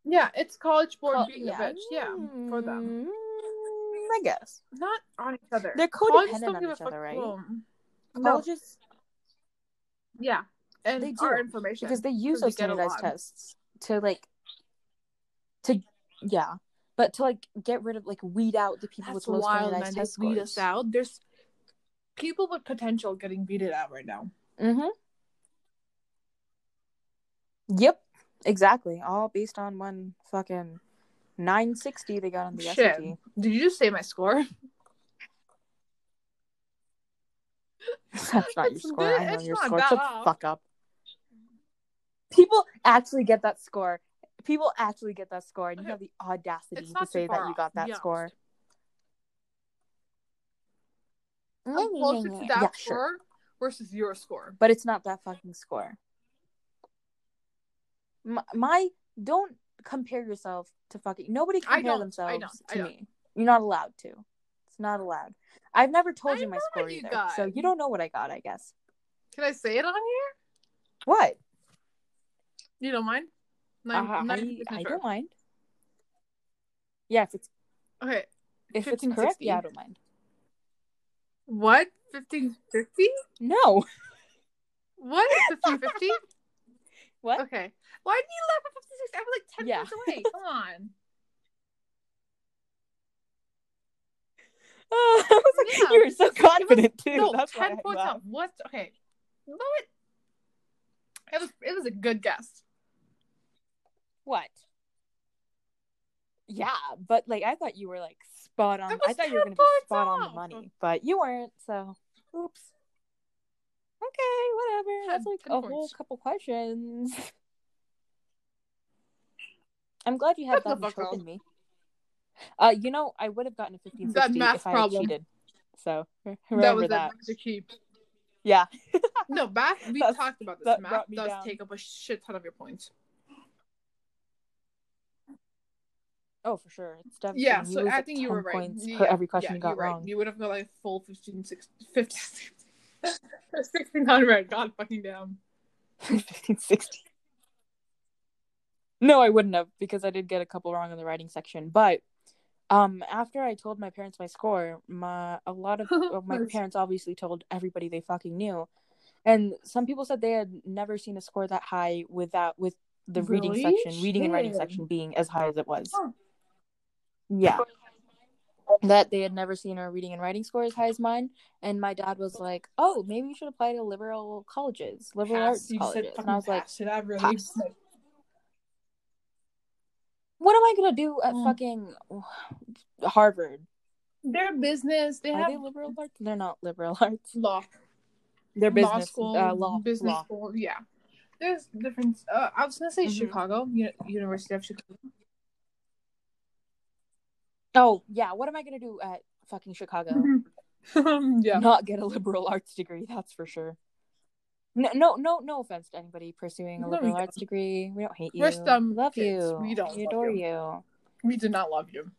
yeah, it's College Board being a bitch. Yeah, for them, I guess. Not on each other. They're codependent on each other, right? Colleges, yeah, and they do our information because they use those standardized tests to get rid of weed out the people with low standardized test scores. Weed us out. There's people with potential getting beaten out right now. Mm-hmm. Yep. Exactly. All based on one fucking 960 they got on the SAT. Did you just say my score? That's not your score. I know your score. Shut the fuck up. People actually get that score. And you have the audacity to say that you got that score. I'm closer to that score versus your score. But it's not that fucking score. Don't compare yourself to fucking... Nobody compare themselves to me. You're not allowed to. It's not allowed. I've never told you my score either. So you don't know what I got, I guess. Can I say it on here? What? You don't mind? I don't mind. Yeah, if it's... Okay. If it's correct, I don't mind. What? 1550? No. What? 1550? What? Okay. Why did you laugh at 56? I was 10 minutes away. Come on. Oh, I was you were so confident too. No, that's 10 points up. What? Okay. What? It was a good guess. What? Yeah, but I thought you were spot on. I thought you were gonna be spot on the money, but you weren't. So, oops. Okay, whatever. That's a whole couple questions. I'm glad you had that control in me. I would have gotten a 1560 if I had cheated. So remember that. Yeah. No, math. We talked about this. Math does take up a shit ton of your points. Oh, for sure. It's definitely I think you were right. Yeah, every question you got wrong. You would have got full 1560. 1600. God fucking damn. 1560. No, I wouldn't have because I did get a couple wrong in the writing section. But After I told my parents my score, a lot of my parents obviously told everybody they fucking knew, and some people said they had never seen a score that high with the really? reading and writing section being as high as it was. Huh. Yeah, that they had never seen a reading and writing score as high as mine. And my dad was like, "Oh, maybe you should apply to liberal colleges, liberal arts colleges." And I was like, "Should I really?" Pass. What am I gonna do at fucking Harvard? Their business. Are they liberal arts? They're not liberal arts. Law. Their business. Law school. Business school. Yeah. There's different. I was gonna say Chicago, University of Chicago. Oh yeah. What am I gonna do at fucking Chicago? Yeah. Not get a liberal arts degree. That's for sure. No offense to anybody pursuing a liberal arts degree. We don't hate you. We're STEM love kids. You. We don't. We adore you. We do not love you.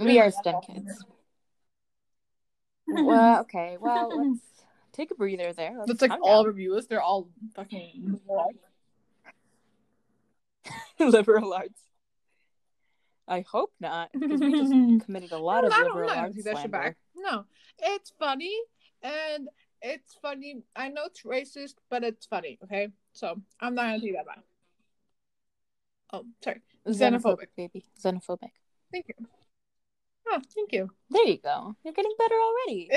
We are STEM kids. Well, okay. Well, let's take a breather there. That's like all down. Reviewers. They're all fucking liberal arts. I hope not, because we just committed a lot of liberal arts slander. No, it's funny and. It's funny. I know it's racist, but it's funny, okay? So, I'm not going to do that back. Oh, sorry. Xenophobic, baby. Xenophobic. Thank you. Oh, thank you. There you go. You're getting better already.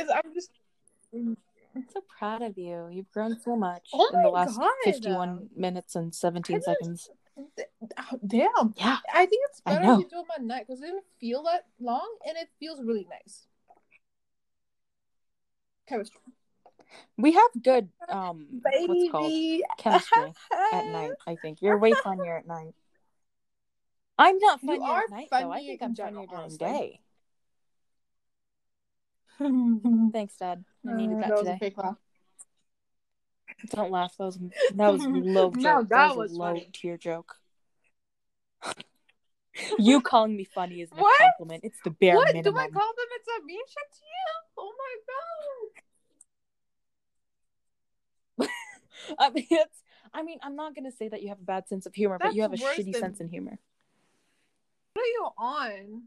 I'm so proud of you. You've grown so much in the last 51 minutes and 17 seconds. Damn. Yeah. I think it's better if you do them at night because it doesn't feel that long and it feels really nice. Chemistry. We have good, what's called chemistry at night, I think. You're way funnier at night. I'm not funnier at night, though. I think I'm funnier during the day. Thanks, Dad. I needed that today. Fake laugh. Don't laugh. That was low joke. No, that was a low-tier joke. You calling me funny isn't a compliment. It's the bare minimum. What? Do my compliments on me? Shut to you? Oh, my God. I mean, I'm not gonna say that you have a bad sense of humor, but you have a shitty sense of humor. What are you on?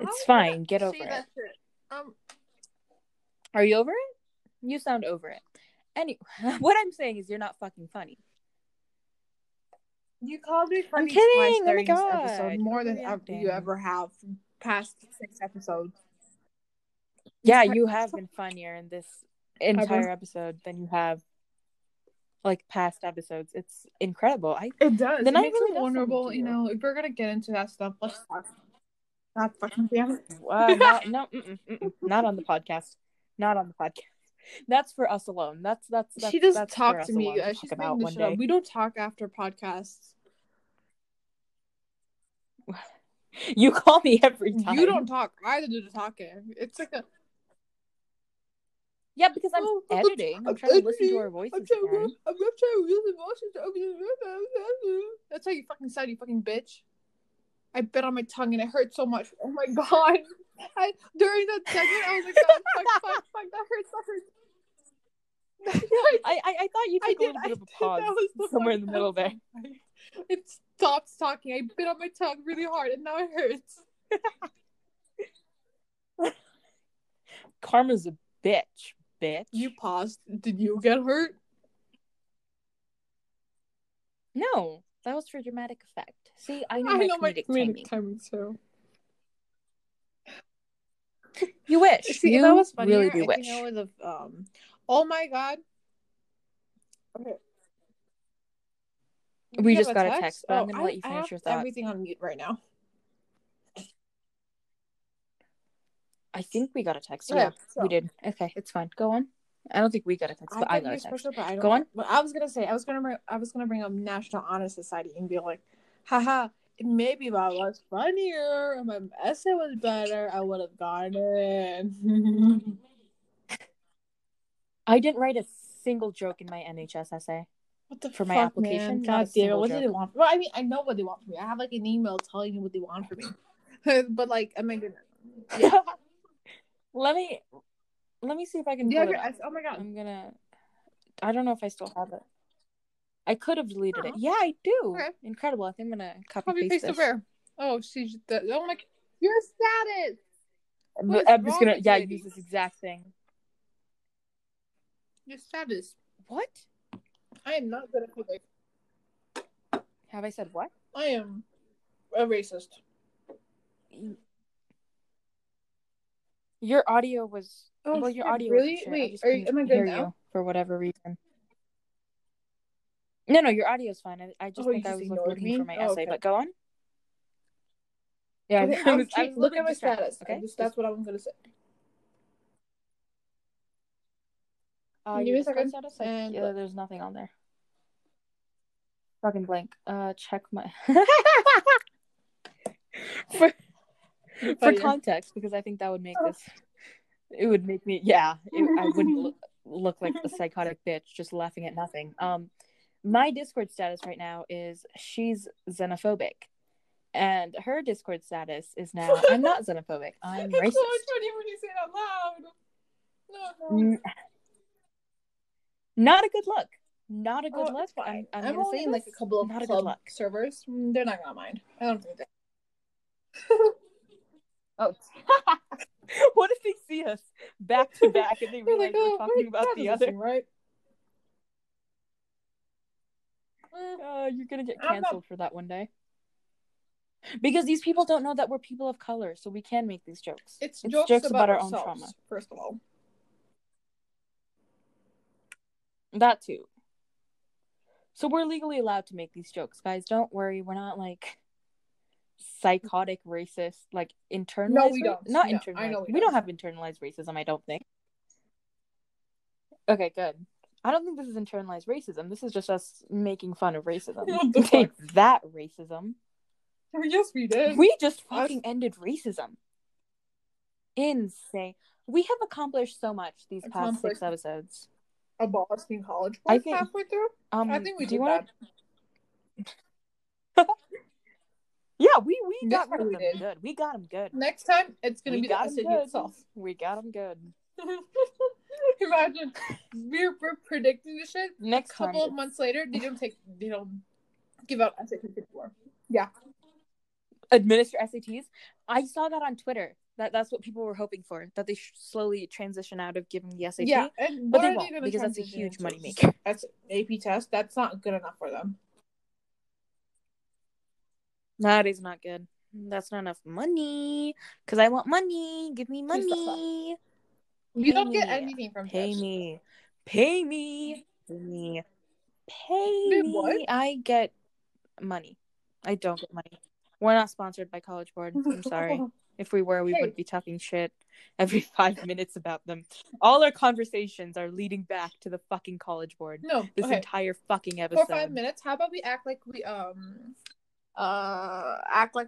It's fine. Get over it. Are you over it? You sound over it. Anyway, what I'm saying is you're not fucking funny. You called me funny. I'm kidding. Oh my God. Episode, more than you ever have past 6 episodes. Yeah, you have been funnier in this entire episode than you have, like, past episodes. It's incredible. It does. It makes me vulnerable, you know. If we're gonna get into that stuff, let's talk. Not fucking family. Not on the podcast. Not on the podcast. That's for us alone. That's she doesn't talk to me. She's about one day. We don't talk after podcasts. You call me every time. You don't talk. I do the talking. It's like a. Yeah, because I'm editing. I'm trying to listen to our voices. I'm not trying to listen to. That's how you fucking sound, you fucking bitch. I bit on my tongue and it hurt so much. Oh my God. During that segment, I was like, oh, fuck, that hurts. I thought you took a little bit of a pause somewhere in the middle there. It stops talking. I bit on my tongue really hard and now it hurts. Karma's a bitch. You paused. Did you get hurt? No, that was for dramatic effect. See, I know my comedic timing too. You wish. See, that was funnier. Really do wish. Oh my God. Okay. We just got a text, but I'm going to let you finish your thought. Everything on mute right now. I think we got a text. Yeah, so. We did. Okay, it's fine. Go on. I don't think we got a text, but I got a text. Go on. Well, I was going to say, I was going to bring up National Honor Society and be like, haha, maybe if I was funnier and my essay was better, I would have gotten it. I didn't write a single joke in my NHS essay. What the for fuck, my application? Man? God damn it! What do they want? Well, I mean, I know what they want from me. I have like an email telling you what they want from me. But like, am I gonna? Yeah. Let me see if I can. Yeah. Oh my God. I don't know if I still have it. I could have deleted it. Yeah, I do. Okay. Incredible. I think I'm gonna copy paste this. Where? Oh, she's the. Oh my. Your status. I'm just gonna use this exact thing. Your status. What? I am not good at public. Have I said what? I am a racist. Your audio was. Oh, well, your audio really? Was wait, am I good now? You for whatever reason. No, your audio's fine. I just think I was looking for my essay, okay. But go on. Yeah, okay, I was look at my status. Okay, that's what I'm gonna say. Give me a second. Status? And yeah, there's nothing on there. Fucking blank. Check my for context, because I think that would make this. It would make me. Yeah, I wouldn't look like a psychotic bitch just laughing at nothing. My Discord status right now is she's xenophobic. And her Discord status is now I'm not xenophobic. I'm racist. It's so funny when you say it out loud. No. Not a good look. Not a good look. I'm only saying like a couple of not club servers. They're not gonna mind. I don't think they. Oh. What if they see us back to back and they realize we're talking about the other? Right. You're gonna get canceled for that one day. Because these people don't know that we're people of color, so we can make these jokes. It's jokes about our own trauma. First of all. That too. So we're legally allowed to make these jokes, guys. Don't worry. We're not like psychotic racist, like internalized. No, we don't. Not no, internalized. I know we don't have internalized racism, I don't think. Okay, good. I don't think this is internalized racism. This is just us making fun of racism. Take that, racism. Yes, we did. We just fucking ended racism. Insane. We have accomplished so much these past 6 episodes. Abolishing College Board halfway through? I think we did that. Yeah, we got them good. We got them good. Next time, it's going to be the city itself. We got them good. Imagine we're predicting this shit. Next couple of months later, they don't give out SAT anymore. Yeah. Administer SATs. I saw that on Twitter. That's what people were hoping for. That they slowly transition out of giving the SAT. Yeah, but they won't, because that's a huge money maker. That's AP test. That's not good enough for them. That is not good. That's not enough money. Because I want money. Give me money. You don't get anything from this. Pay me. What? I get money. I don't get money. We're not sponsored by College Board. I'm sorry. If we were, we would be talking shit every 5 minutes about them. All our conversations are leading back to the fucking College Board. No, this entire fucking episode. For 5 minutes, how about we act like we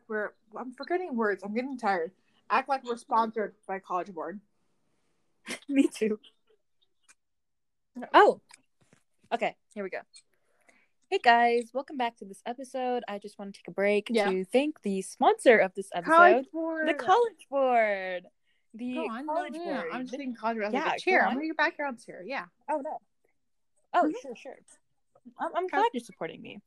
we're. I'm forgetting words. I'm getting tired. Act like we're sponsored by College Board. Me too. Oh, okay. Here we go. Hey guys, welcome back to this episode. I just want to take a break to thank the sponsor of this episode, the College Board. The College Board. I'm just thinking College Board. Yeah, cheer. I'm in your background here. Yeah. Oh no. Oh sure. I'm glad you're supporting me.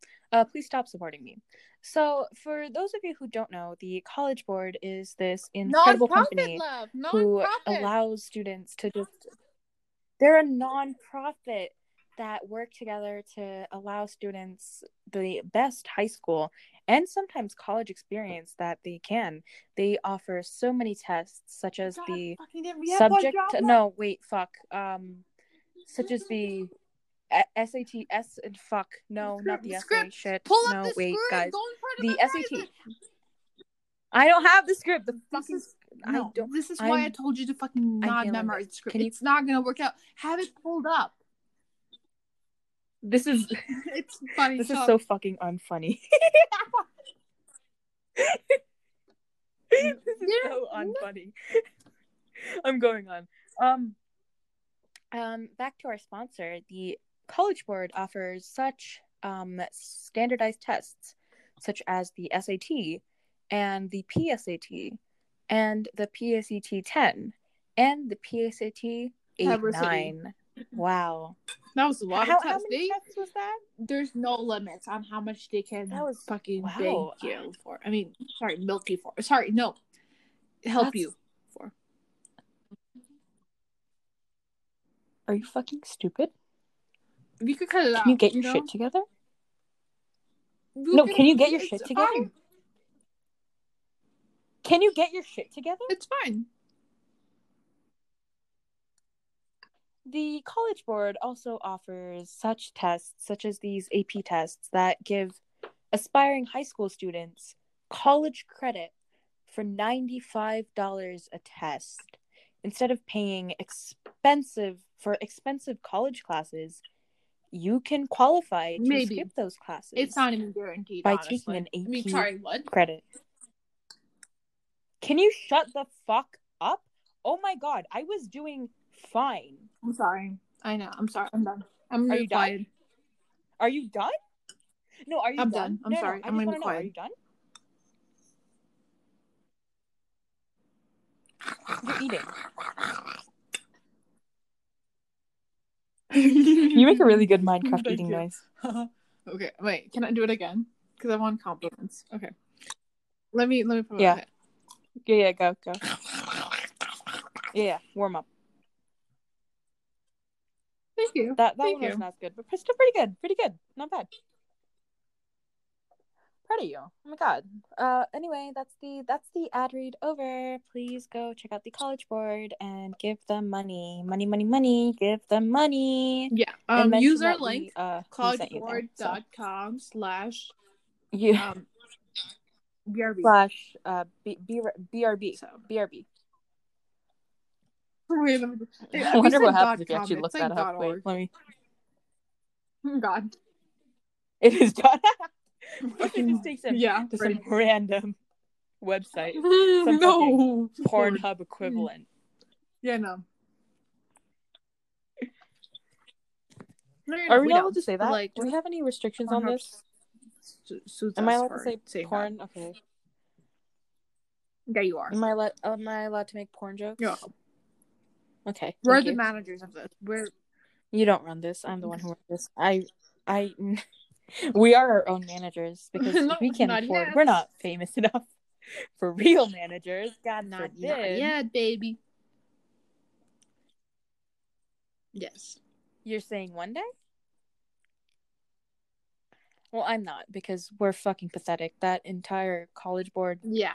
Please stop supporting me. So, for those of you who don't know, the College Board is this incredible company who allows students to just. They're a nonprofit that work together to allow students the best high school and sometimes college experience that they can. They offer so many tests, such as the subject... No, wait, fuck. Such as the SAT... S and fuck. No, not the SAT. Shit. No, wait, guys. The SAT. I don't have the script. The fucking... No, this is why I told you to fucking not memorize the script. It's not gonna work out. Have it pulled up. This is it's funny. This is so fucking unfunny. This is so unfunny. I'm going on. Back to our sponsor. The College Board offers such standardized tests, such as the SAT and the PSAT and the PSAT 10 and the PSAT 8-9. Wow. That was a lot of tests. How many tests was that? There's no limits on how much they can fucking help you for. Are you fucking stupid? You could cut it out. Can you get your shit together? No, can you get your shit together? Fine. Can you get your shit together? It's fine. The College Board also offers such tests, such as these AP tests, that give aspiring high school students college credit for $95 a test. Instead of paying expensive college classes, you can qualify to skip those classes. It's not even guaranteed, by taking an AP credit. Can you shut the fuck up? Oh my god, I was doing fine. I'm sorry. I know. I'm sorry. I'm done. Are you done? Are you done? No, are you I'm done? I'm done. I'm no, sorry. No, I'm going to be quiet. Are you done? You're eating. You make a really good Minecraft eating noise. Okay, wait. Can I do it again? Because I want compliments. Okay. Let me promote it. Yeah, go. Yeah, warm up. Thank you. That was not good, but still pretty good, not bad. Proud of you. Oh my god. Anyway, that's the ad read over. Please go check out the College Board and give them money. Give them money. Yeah. Use our link, college.com/BRB. BRB. Wait, I wonder what happens if you actually look that up. Wait, let me. God. It is God. It just takes to some random website. Some Pornhub equivalent. Yeah, no. Are we not allowed to say that? Like, do we have any restrictions on this? Am I allowed to say porn? That. Okay. Yeah, you are. Am I allowed to make porn jokes? Yeah. Okay. We're the managers of this. You don't run this. I'm the one who runs this. We are our own managers because we can't afford. Yet. We're not famous enough for real managers. God, not yet. Yeah, baby. Yes. You're saying one day? Well, I'm not, because we're fucking pathetic. That entire College Board. Yeah.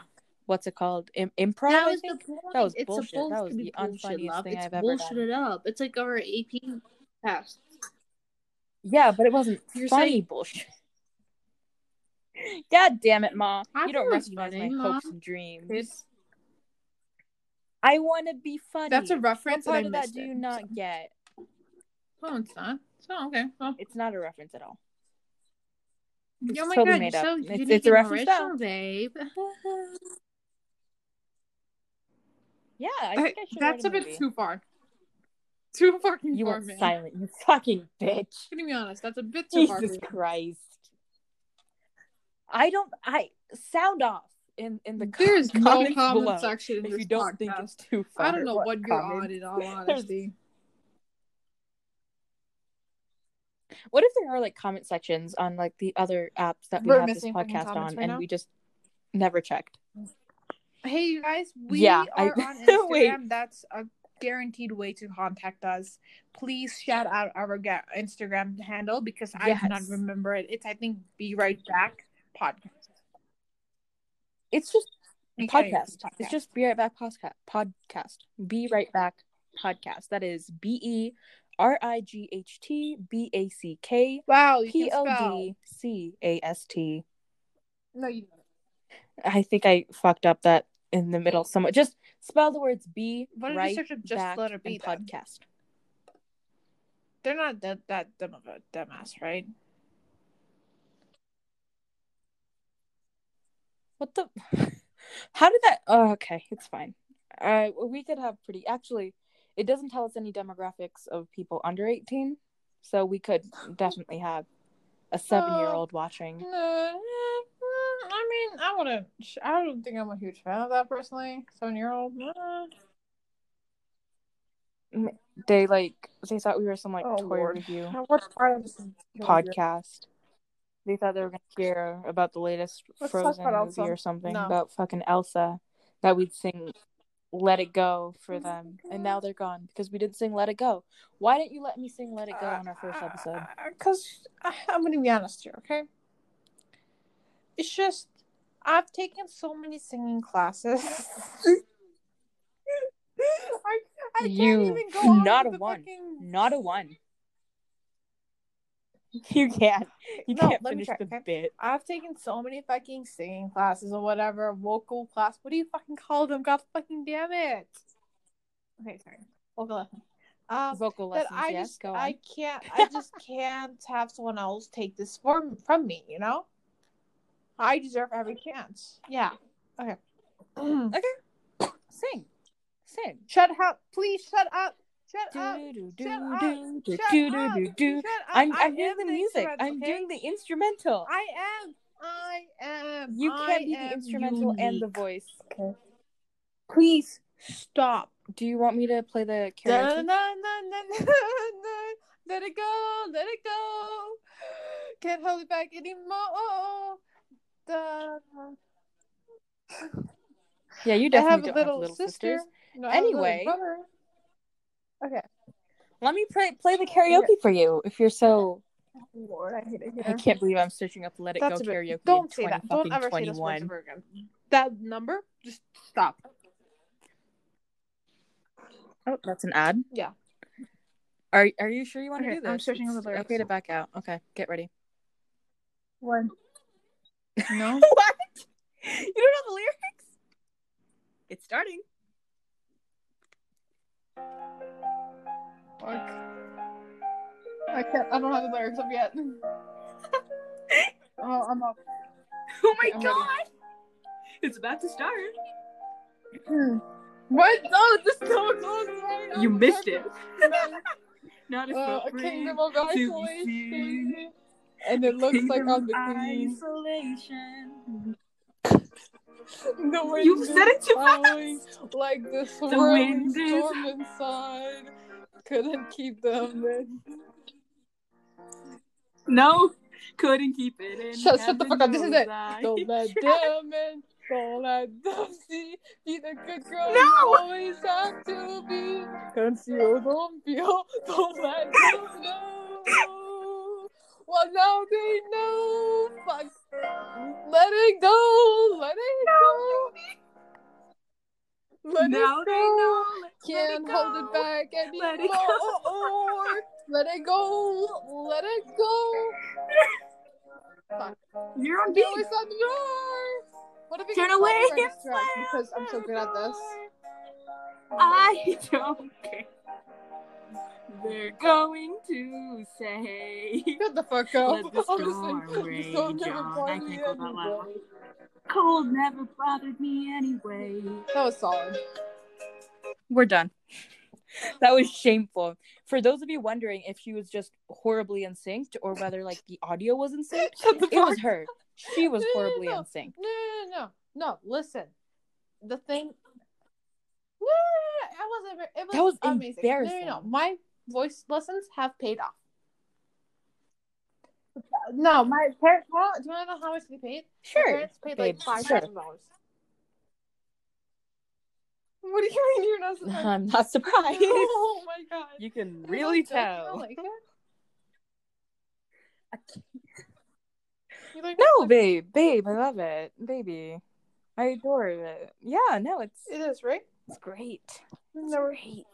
What's it called? Improv? That was the point. That was bullshit. That was the unfunniest thing I've ever done. It's bullshit up. It's like our AP test. Yeah, but it wasn't funny bullshit. God damn it, Ma. You don't recognize my hopes and dreams. I want to be funny. That's a reference that I missed. What part of that do you not get? Oh, it's not. So, okay. Well. It's not a reference at all. It's oh my totally god, made you're up. So it's a reference original, babe. Yeah, I think I should. That's a bit movie. Too far. You were silent, you fucking bitch. To be honest, that's a bit too far. Jesus Christ! I sound off in the there's comments no comment section in if this you don't podcast. Think it's too far. I don't know what you're on. In all honesty. What if there are like comment sections on like the other apps that we're have this podcast on, right, and we just never checked? Hey, you guys, we are on Instagram. Wait. That's a guaranteed way to contact us. Please shout out our Instagram handle because I cannot remember it. It's, I think, Be Right Back Podcast. It's just podcast. It's just Be Right Back Podcast. Be Right Back Podcast. That is BE. RIGHT BACK. Wow, you can spell. PLDCAST. No, you don't. I think I fucked up that in the middle somewhat. Just spell the words B. What did you search up? Just letter B. Podcast. They're not that dumb of a dumbass, right? What the? How did that? Oh, okay, it's fine. We could have pretty actually. It doesn't tell us any demographics of people under 18, so we could definitely have a 7-year-old watching. No, I mean, I wouldn't. I don't think I'm a huge fan of that personally. 7-year-old. They thought we were some toy review podcast. They thought they were going to hear about the latest Frozen movie or something about fucking Elsa, that we'd sing Let It Go for them. And now they're gone because we didn't sing Let It Go. Why didn't you let me sing Let It Go on our first episode? Because I'm going to be honest here, okay? It's just, I've taken so many singing classes. I can't even go on. Not a one. You can't. You can't finish the bit. I've taken so many fucking singing classes or whatever, vocal class. What do you fucking call them? God fucking damn it! Okay, sorry. Vocal lesson. Vocal lessons. I can't. I just can't have someone else take this from me. You know. I deserve every chance. Yeah. Okay. Okay. Sing. Shut up! Please shut up! Shut up. I'm doing the music. I'm doing the instrumental. I am. You can't be the instrumental and the voice. Okay. Please stop. Do you want me to play the karaoke? Let it go. Let it go. Can't hold it back anymore. Yeah, you definitely don't have little sisters. No, anyway. Okay, let me play the karaoke for you. If you're so, Lord, I hate it here. I can't believe I'm searching up "Let It Go" karaoke. Don't say that. Don't ever say those words ever again. That number, just stop. Oh, that's an ad. Yeah. Are you sure you want to do this? I'm searching up the lyrics. Okay, to back out. Okay, get ready. One. No. What? You don't know the lyrics? It's starting. Fuck. I don't have the lyrics up yet. Oh, I'm up. Oh my god! Ready. It's about to start. What? Oh, it's just so close. You missed it. Not a kingdom of isolation. And it looks like on the isolation. The you said it too fast. Like the swirling storm inside. Couldn't keep it in. Shut the fuck up. This is it. Don't let them in. Don't let them see. Be the good girl you always have to be. Conceal, don't feel. Don't let them know. Well, now they know. Fuck. Let it go. Let it go. Let it go. Can't hold it back anymore. Let it go. Let it go. Let it go. Fuck. You're on the door. What if we turn away? Because I'm so good at this. I don't care. They're going to say. Shut the fuck up. Let the storm rage on. I can't go that loud. Cold never bothered me anyway. That was solid. We're done. That was shameful. For those of you wondering if she was just horribly in sync or whether the audio was in sync, it was her. She was horribly in sync. No. Listen. The thing. It was amazing. Embarrassing. No. My voice lessons have paid off. No, my parents. Well, do you want to know how much they paid? Sure. My parents paid $5,000. What do you mean you're not surprised? I'm not surprised. Oh my god! You can really tell. No, babe, I love it, baby. I adore it. Yeah, no, it is right. It's great. It's great.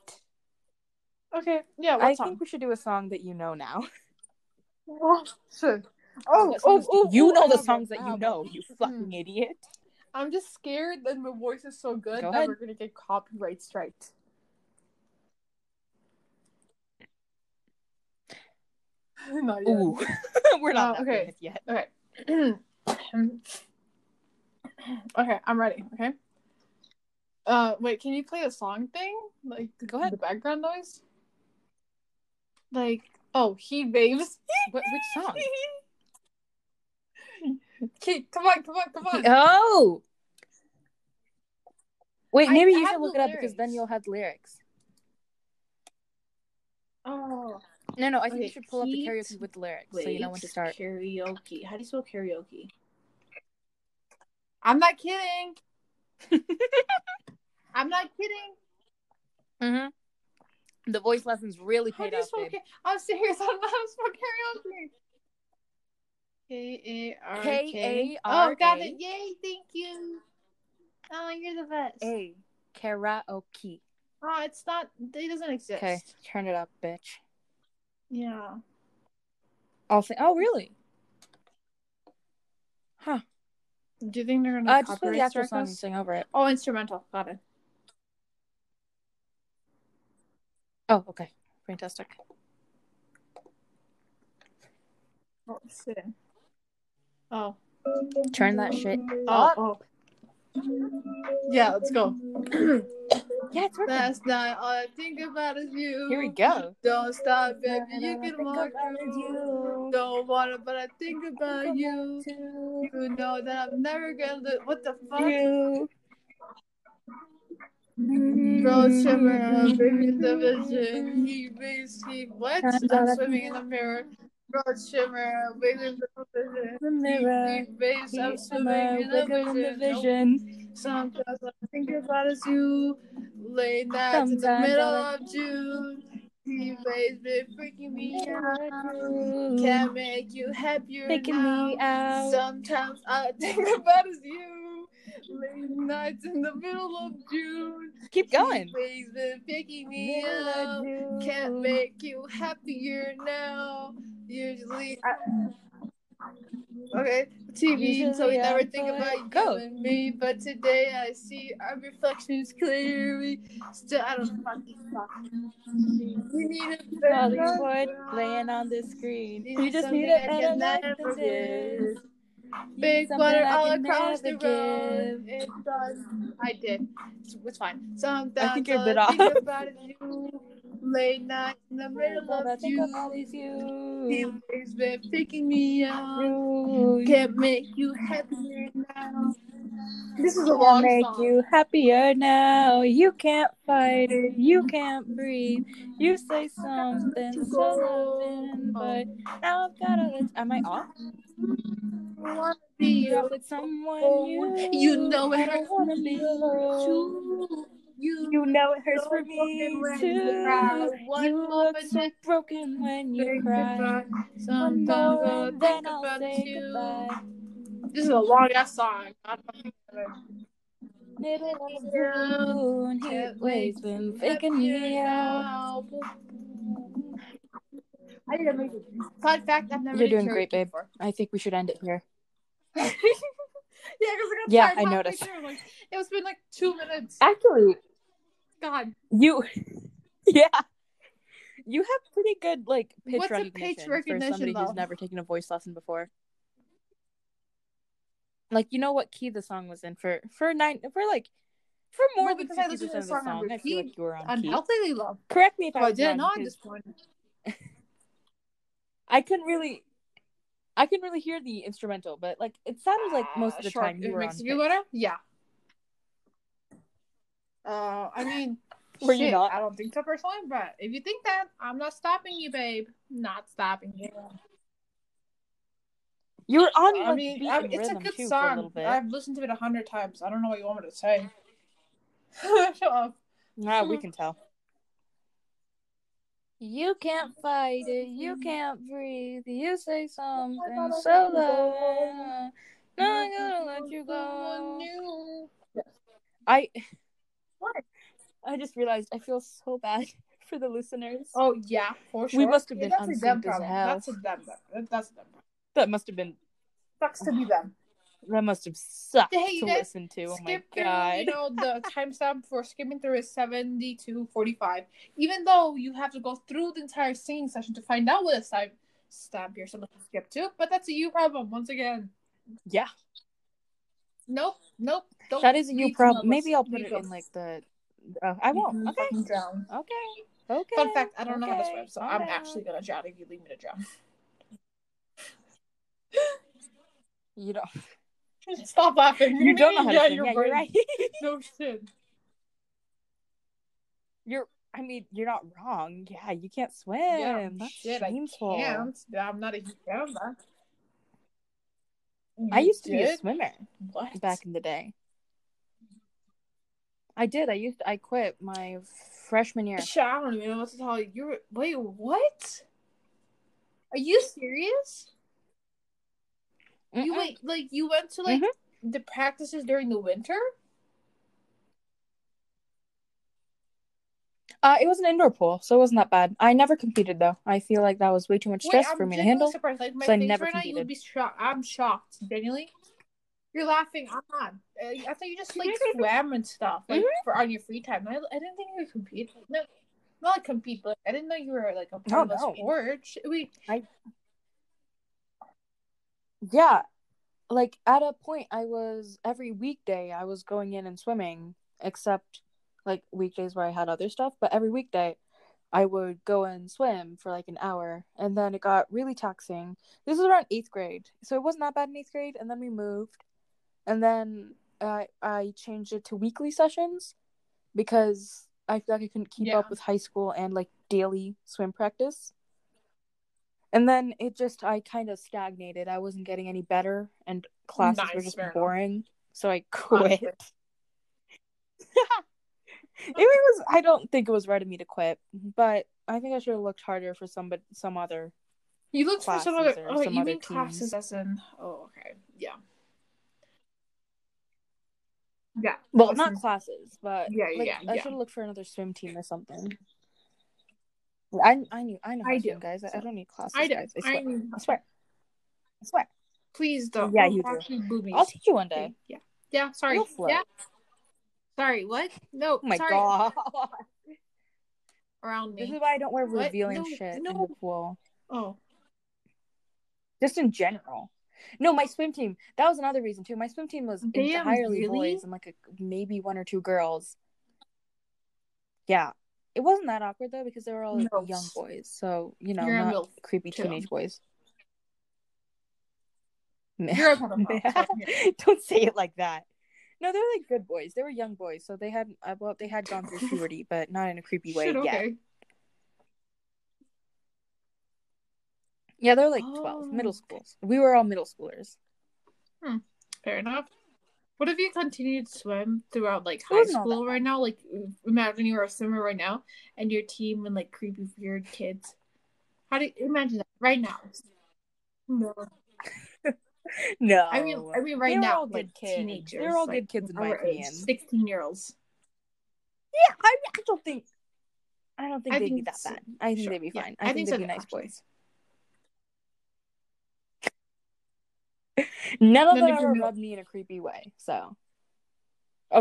Okay, yeah. I think we should do a song that you know now. You know the songs that you know, you fucking idiot. I'm just scared that my voice is so good that we're gonna get copyright striked. Not yet. Ooh. We're not okay yet. Okay. Okay, I'm ready. Okay. Wait, can you play the song thing? Go ahead. The background noise. He babes. Which song? Come on. Oh! Wait, maybe you should look it up because then you'll have lyrics. Oh. No, I think you should pull up the karaoke with the lyrics so you know when to start. Karaoke. How do you spell karaoke? I'm not kidding. I'm not kidding. Mm-hmm. The voice lessons really paid off, babe. I'm serious. I'm not spell karaoke. K-A-R-K. K-A-R-K. Oh, got it. Yay, thank you. Oh, you're the best. A. Karaoke. Oh, it's not. It doesn't exist. Okay, turn it up, bitch. Yeah. I'll think. Oh, really? Huh. Do you think they're gonna copyright strike us? Sing over it. Oh, instrumental. Got it. Oh, okay. Fantastic. Let's see. Oh. Turn that shit up. Oh. Yeah, let's go. Yeah, it's working. That's not all I think about is you. Here we go. Don't stop, baby. You can walk through. Don't want it, but I think about you. You know that I'm never gonna do. What the fuck? Bro, shimmer, baby, the vision. He basically what? I'm swimming in the mirror. Bro, shimmer, baby, the vision. The mirror. I'm swimming in the vision. Sometimes I think about is you, late nights in the middle of June. T-Bay's been freaking me out. Can't make you happier now. Sometimes I think about is you, late nights in the middle of June. Keep going. T-Bay's been picking me up. Can't make you happier now. Usually. Okay, TV, so we never think about you and me, but today I see our reflections clearly. Still, I don't fucking fuck. You need a Hollywood laying on the screen. You just need a better life than this. Big water all across the road. It does. I did. It's fine. Sometimes I think you're a bit off. Late night in the middle of June. He's been picking me up. Can't make you happier now. This is a long song. Can't make you happier now. You can't fight it. You can't breathe. You say something so loving, but now I've got to. Am I off? I want to be with someone new. You know it hurts for me too. You know it hurts for me too. You look so broken when you cry. Sometimes I'll think about you. This is a long ass song. Heatwave's been faking me out. I need to make it. Fun fact, I've never. You're doing great, babe. Before. I think we should end it here. Yeah, I noticed. Like, it was been like 2 minutes. Actually, God, you, yeah, you have pretty good like pitch. What's recognition, a pitch recognition for somebody though? Who's never taken a voice lesson before. Like, you know what key the song was in for more than 50% of the song. I feel like you were on unhealthily key. Low. Correct me if I didn't know at this point. I couldn't really hear the instrumental, but like it sounded like most of the time you were on. It makes you better? Yeah. I mean, were you not? I don't think so personally, but if you think that, I'm not stopping you, babe. Not stopping you. You're on. Like, I mean it's a good song. I've listened to it 100 times. I don't know what you want me to say. Shut up. Nah, we can tell. You can't fight it, you can't breathe, you say something so low, now I'm gonna let you go. I just realized I feel so bad for the listeners. Oh, yeah, for sure. We must have been unsynced as hell. That's a them problem. That must have been... Sucks to be them. That must have sucked to listen to. Oh my God. You know, the timestamp for skimming through is 72:45. Even though you have to go through the entire singing session to find out what a timestamp you're supposed to skip to, but that's a you problem once again. Yeah. Nope. Don't. That is a you problem. Maybe I'll put it in like the. I won't. Okay. Okay. Fun fact: I don't know how to swim, so I'm actually gonna drown if you leave me to drown. You don't. Stop laughing. You don't know how to sing. You're right. No shit. You're I mean, you're not wrong. Yeah, you can't swim. Yeah, that's shit, shameful. I can't. I'm not a swimmer. I used to be a swimmer back in the day. I did. I quit my freshman year. Shit, I don't even know what to tell you. Wait, what? Are you serious? Mm-mm. You wait, like you went to like mm-hmm. the practices during the winter? It was an indoor pool, so it wasn't that bad. I never competed though. I feel like that was way too much stress for me to handle. Like, my so I never right competed. Now, you would be I'm shocked, genuinely. You're laughing. I'm not. I thought you just like swam and stuff, like mm-hmm. for on your free time. I didn't think you would compete. No, not like compete, but I didn't know you were like a part of a sport. Yeah, like at a point, every weekday I was going in and swimming, except like weekdays where I had other stuff, but every weekday I would go and swim for like an hour, and then it got really taxing. This was around 8th grade, so it wasn't that bad in 8th grade, and then we moved, and then I changed it to weekly sessions because I feel like I couldn't keep up with high school and like daily swim practice. And then I kind of stagnated. I wasn't getting any better, and classes were just boring, so I quit. I don't think it was right of me to quit, but I think I should have looked harder for some other. You looked for some other. Oh, you mean classes as in? Oh, okay, yeah, yeah. Well, not classes, but yeah. I should have looked for another swim team or something. I know. I do, guys. I don't need classes. I swear. Please don't. Yeah, you do. I'll teach you one day. Yeah. Yeah. Sorry. Yeah. Sorry, what? No, oh my God. Around me. This is why I don't wear revealing shit in the pool. Oh. Just in general. No, my swim team. That was another reason, too. My swim team was entirely boys and, like, maybe one or two girls. Yeah. It wasn't that awkward, though, because they were all like, young boys. So, you know, not creepy teenage boys. You're Don't say it like that. No, they were like good boys. They were young boys, so they had they had gone through puberty, but not in a creepy way yet. Yeah, they're like 12, middle schools. We were all middle schoolers. Fair enough. What if you continued to swim throughout like high school right now? Like, imagine you were a swimmer right now, and your team and like creepy weird kids. How do you imagine that right now? No. No, I mean, right now, like teenagers, they're all like, good kids in my opinion. 16-year-olds. Yeah, I don't think they'd be that bad. I think they'd be fine. I think they'd be nice boys. None of them ever rubbed me in a creepy way. So,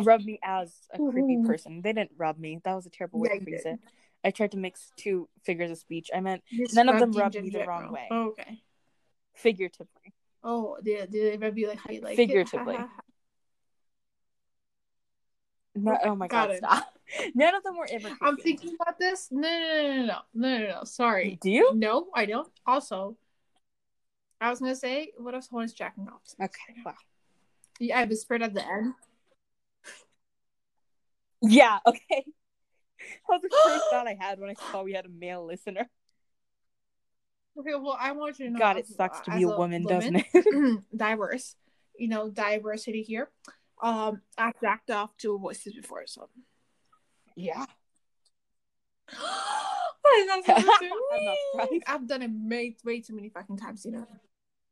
rubbed me as a creepy person. They didn't rub me. That was a terrible way to phrase it. I tried to mix two figures of speech. I meant none of them rubbed me the wrong way. Oh, okay, figuratively. Oh, did they rub you like how you like figuratively? It? No, oh my God! Stop. None of them were ever. I'm thinking about this. No. Sorry. Do you? No, I don't. Also, I was gonna say, what if someone is jacking off? Okay. Wow. Yeah, I have a spurt at the end. Yeah. Okay. That was the first thought I had when I saw we had a male listener. Okay, well, I want you to know. God, it sucks to be a woman, doesn't it? Diverse. You know, diversity here. I've jacked off two voices before, so. Yeah. I've done it way too many fucking times, you know.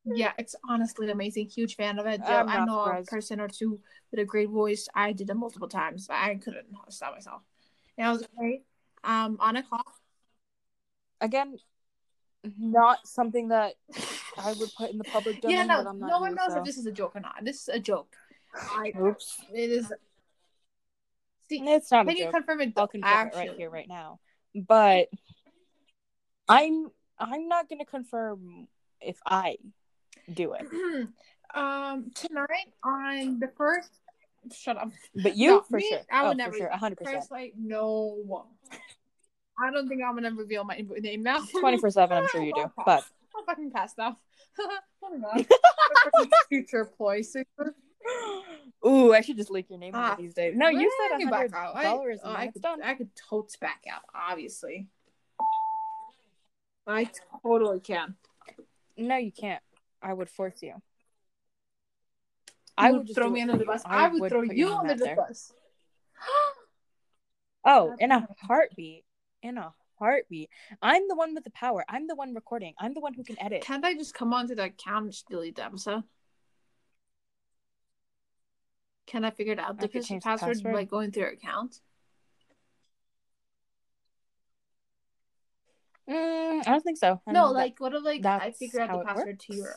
Yeah, it's honestly amazing. Huge fan of it. I know a person or two with a great voice. I did it multiple times. I couldn't stop myself. And I was great. On a call. Again, not something that I would put in the public domain. Yeah, no, I'm not no one knows if this is a joke or not. This is a joke. Oops. It is. See, it's not a joke. Can you confirm it? I'll confirm it right here, right now. But I'm not going to confirm if I do it. Tonight on the first. Shut up. But you sure. I would never. Sure. 100%. Like, no. I don't think I'm gonna reveal my name now. 24/7, I'm sure you do. But I'll fucking pass now. Fucking future ploy. Ooh, I should just leak your name these days. No, you said I back out. Followers. I could totes back out, obviously. I totally can. No, you can't. I would force you. I would throw me under the bus. I would throw you under the bus. Oh, in a heartbeat. In a heartbeat. I'm the one with the power. I'm the one recording. I'm the one who can edit. Can't I just come onto that account and just delete the episode? Can I figure out the password by going through your account? I don't think so. No, like, what if, like, I figure out the password to your...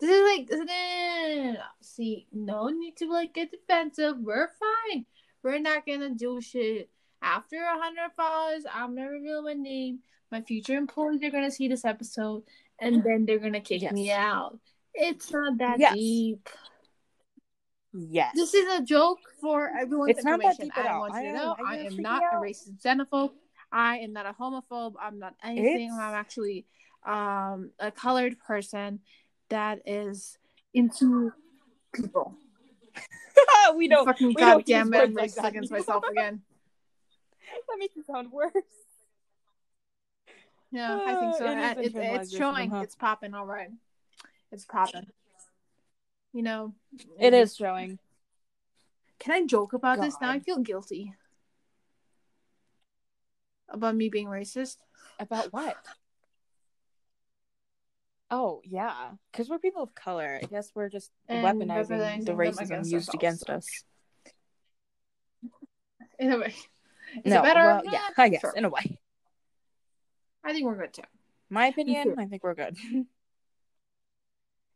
This is, like, see, no need to, like, get defensive. We're fine. We're not gonna do shit. After 100 followers, I'm gonna reveal my name. My future employees are gonna see this episode, and then they're gonna kick me out. It's not that deep. Yes. This is a joke for everyone's information. It's not that deep at all. I want you to know I am not a racist xenophobe. I am not a homophobe. I'm not anything. I'm actually a colored person that is into people. We don't. Fucking we goddamn don't it! I'm racist against myself again. That makes it sound worse. Yeah, I think so. It's showing. Huh? It's popping. All right, it's popping. You know, it is showing. Can I joke about this now? I feel guilty. About me being racist? About what? Oh, yeah. Because we're people of color. I guess we're just weaponizing the racism used against us. In a way. I guess. Sure. In a way. I think we're good, too. My opinion? I think we're good.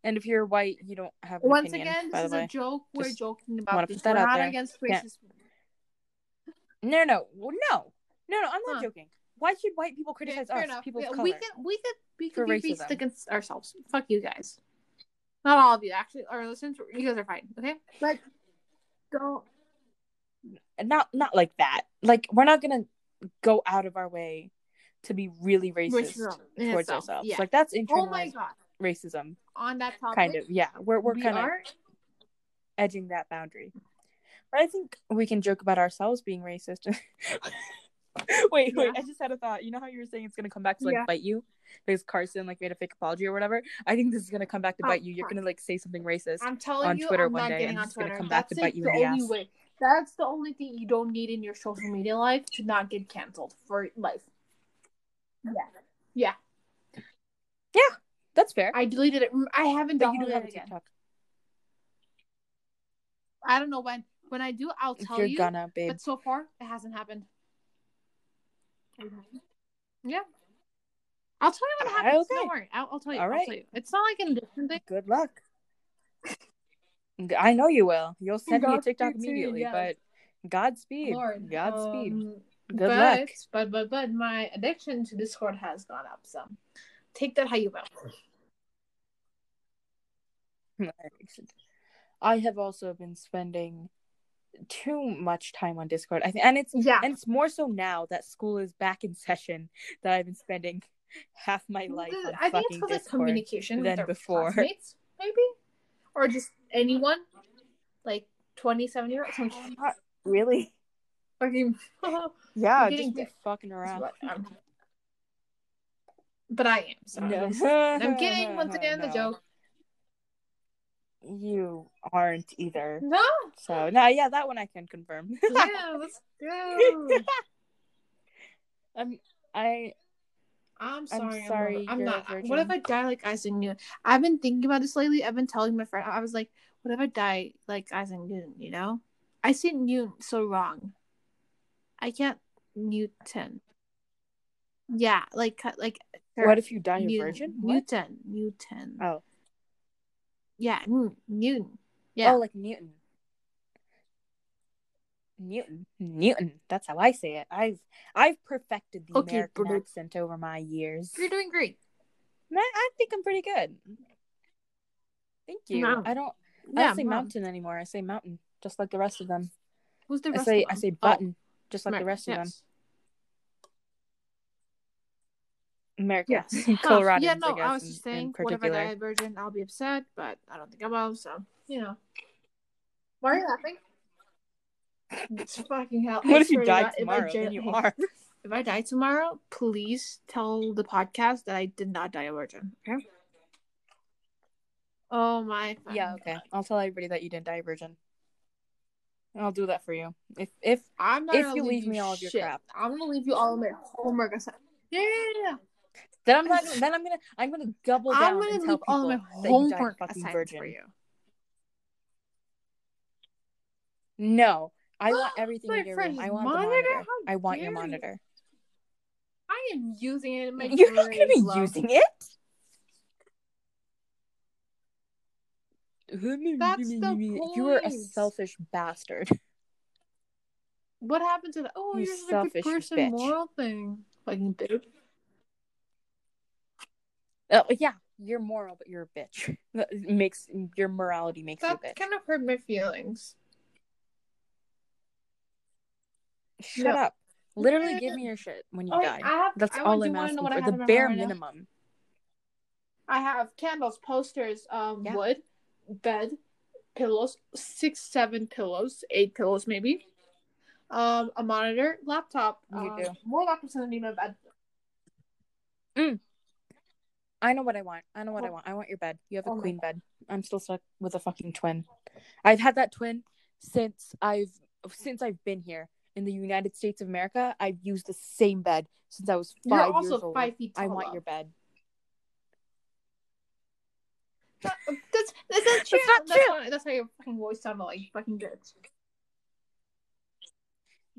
And if you're white, you don't have an opinion. Once again, this is a joke. We're joking about this. We're not against racism. No, I'm not joking. Why should white people criticize us, people of color? We could be stick against ourselves. Fuck you guys. Not all of you, actually. Our listeners, you guys are fine, okay? Like, don't. Not like that. Like, we're not gonna go out of our way to be really racist towards ourselves. Yeah. Like, that's internal racism. On that topic, kind of. Yeah, we're kind of edging that boundary. But I think we can joke about ourselves being racist. Wait, I just had a thought. You know how you were saying it's gonna come back to bite you? Because Carson made a fake apology or whatever. I think this is gonna come back to bite you. You're gonna say something racist on Twitter one day, and it's gonna come back to bite you in the ass. That's the only thing you don't need in your social media life to not get canceled for life. Yeah, that's fair. I deleted it. I haven't done it again. I don't know when. When I do, I'll tell you. But so far, it hasn't happened. Yeah, I'll tell you what happens. Okay. Don't worry, I'll tell you. All right. I'll tell you. It's not like an addiction thing. Good luck. I know you will. You'll send me a TikTok immediately. Too, yes. But Godspeed. Good luck. But my addiction to Discord has gone up. So take that how you will. I have also been spending too much time on Discord, I think, and it's more so now that school is back in session that I've been spending half my life on I think it's because of communication than with before classmates, maybe, or just anyone, like 27-year-olds. Not really. Okay. Yeah, just be fucking around. But I am. So no. I'm kidding. Once again, the joke. You aren't either. No. So that one I can confirm. Yeah, let's go. I'm sorry. I'm not. What if I die like Isaac Newton? I've been thinking about this lately. I've been telling my friend. I was like, what if I die like Isaac Newton? You know, I said Newton so wrong. I can't Newton. Yeah, like. What if you die a virgin? Newton. Oh. Yeah, Newton. Yeah. Oh, like Newton. Newton. That's how I say it. I've perfected the American accent over my years. You're doing great. I think I'm pretty good. Thank you. Mom. I don't say mountain anymore. I say mountain, just like the rest of them. Who's the rest of them? I say button, just like the rest of them. America, yes. Colorado. Yeah, no, I was just saying, what if I die a virgin? I'll be upset, but I don't think I will. So, you know, Why are you laughing? It's fucking hell. What if you die tomorrow? Then you are. If I die tomorrow, please tell the podcast that I did not die a virgin. Okay. Oh my. Fun. Yeah. Okay. I'll tell everybody that you didn't die a virgin. I'll do that for you. If I'm not if you leave me all of your crap, I'm gonna leave you all of my homework. Yeah. Then I'm gonna double down. I'm gonna and leave all of my homework for you. No, I want everything in your room. I want the monitor. I want your monitor. I am using it in my. You're not gonna be using it. That's the point. You are a selfish bastard. What happened to that? Oh, you're like a person moral thing. Fucking bitch. Yeah, you're moral, but you're a bitch. That makes your morality makes that you a bitch. That kind of hurt my feelings. Shut up! Literally, give me your shit when you die. That's all I'm asking for. The bare minimum. I have candles, posters, wood, bed, pillows, 6, 7 pillows, 8 pillows maybe, a monitor, laptop. You do more laptops than I need my bed. I know what I want. I want your bed. You have a queen bed. I'm still stuck with a fucking twin. I've had that twin since I've been here in the United States of America. I've used the same bed since I was 5 years old. You're also 5 feet tall. I want your bed. That's true. That's how your fucking voice sounded like. You fucking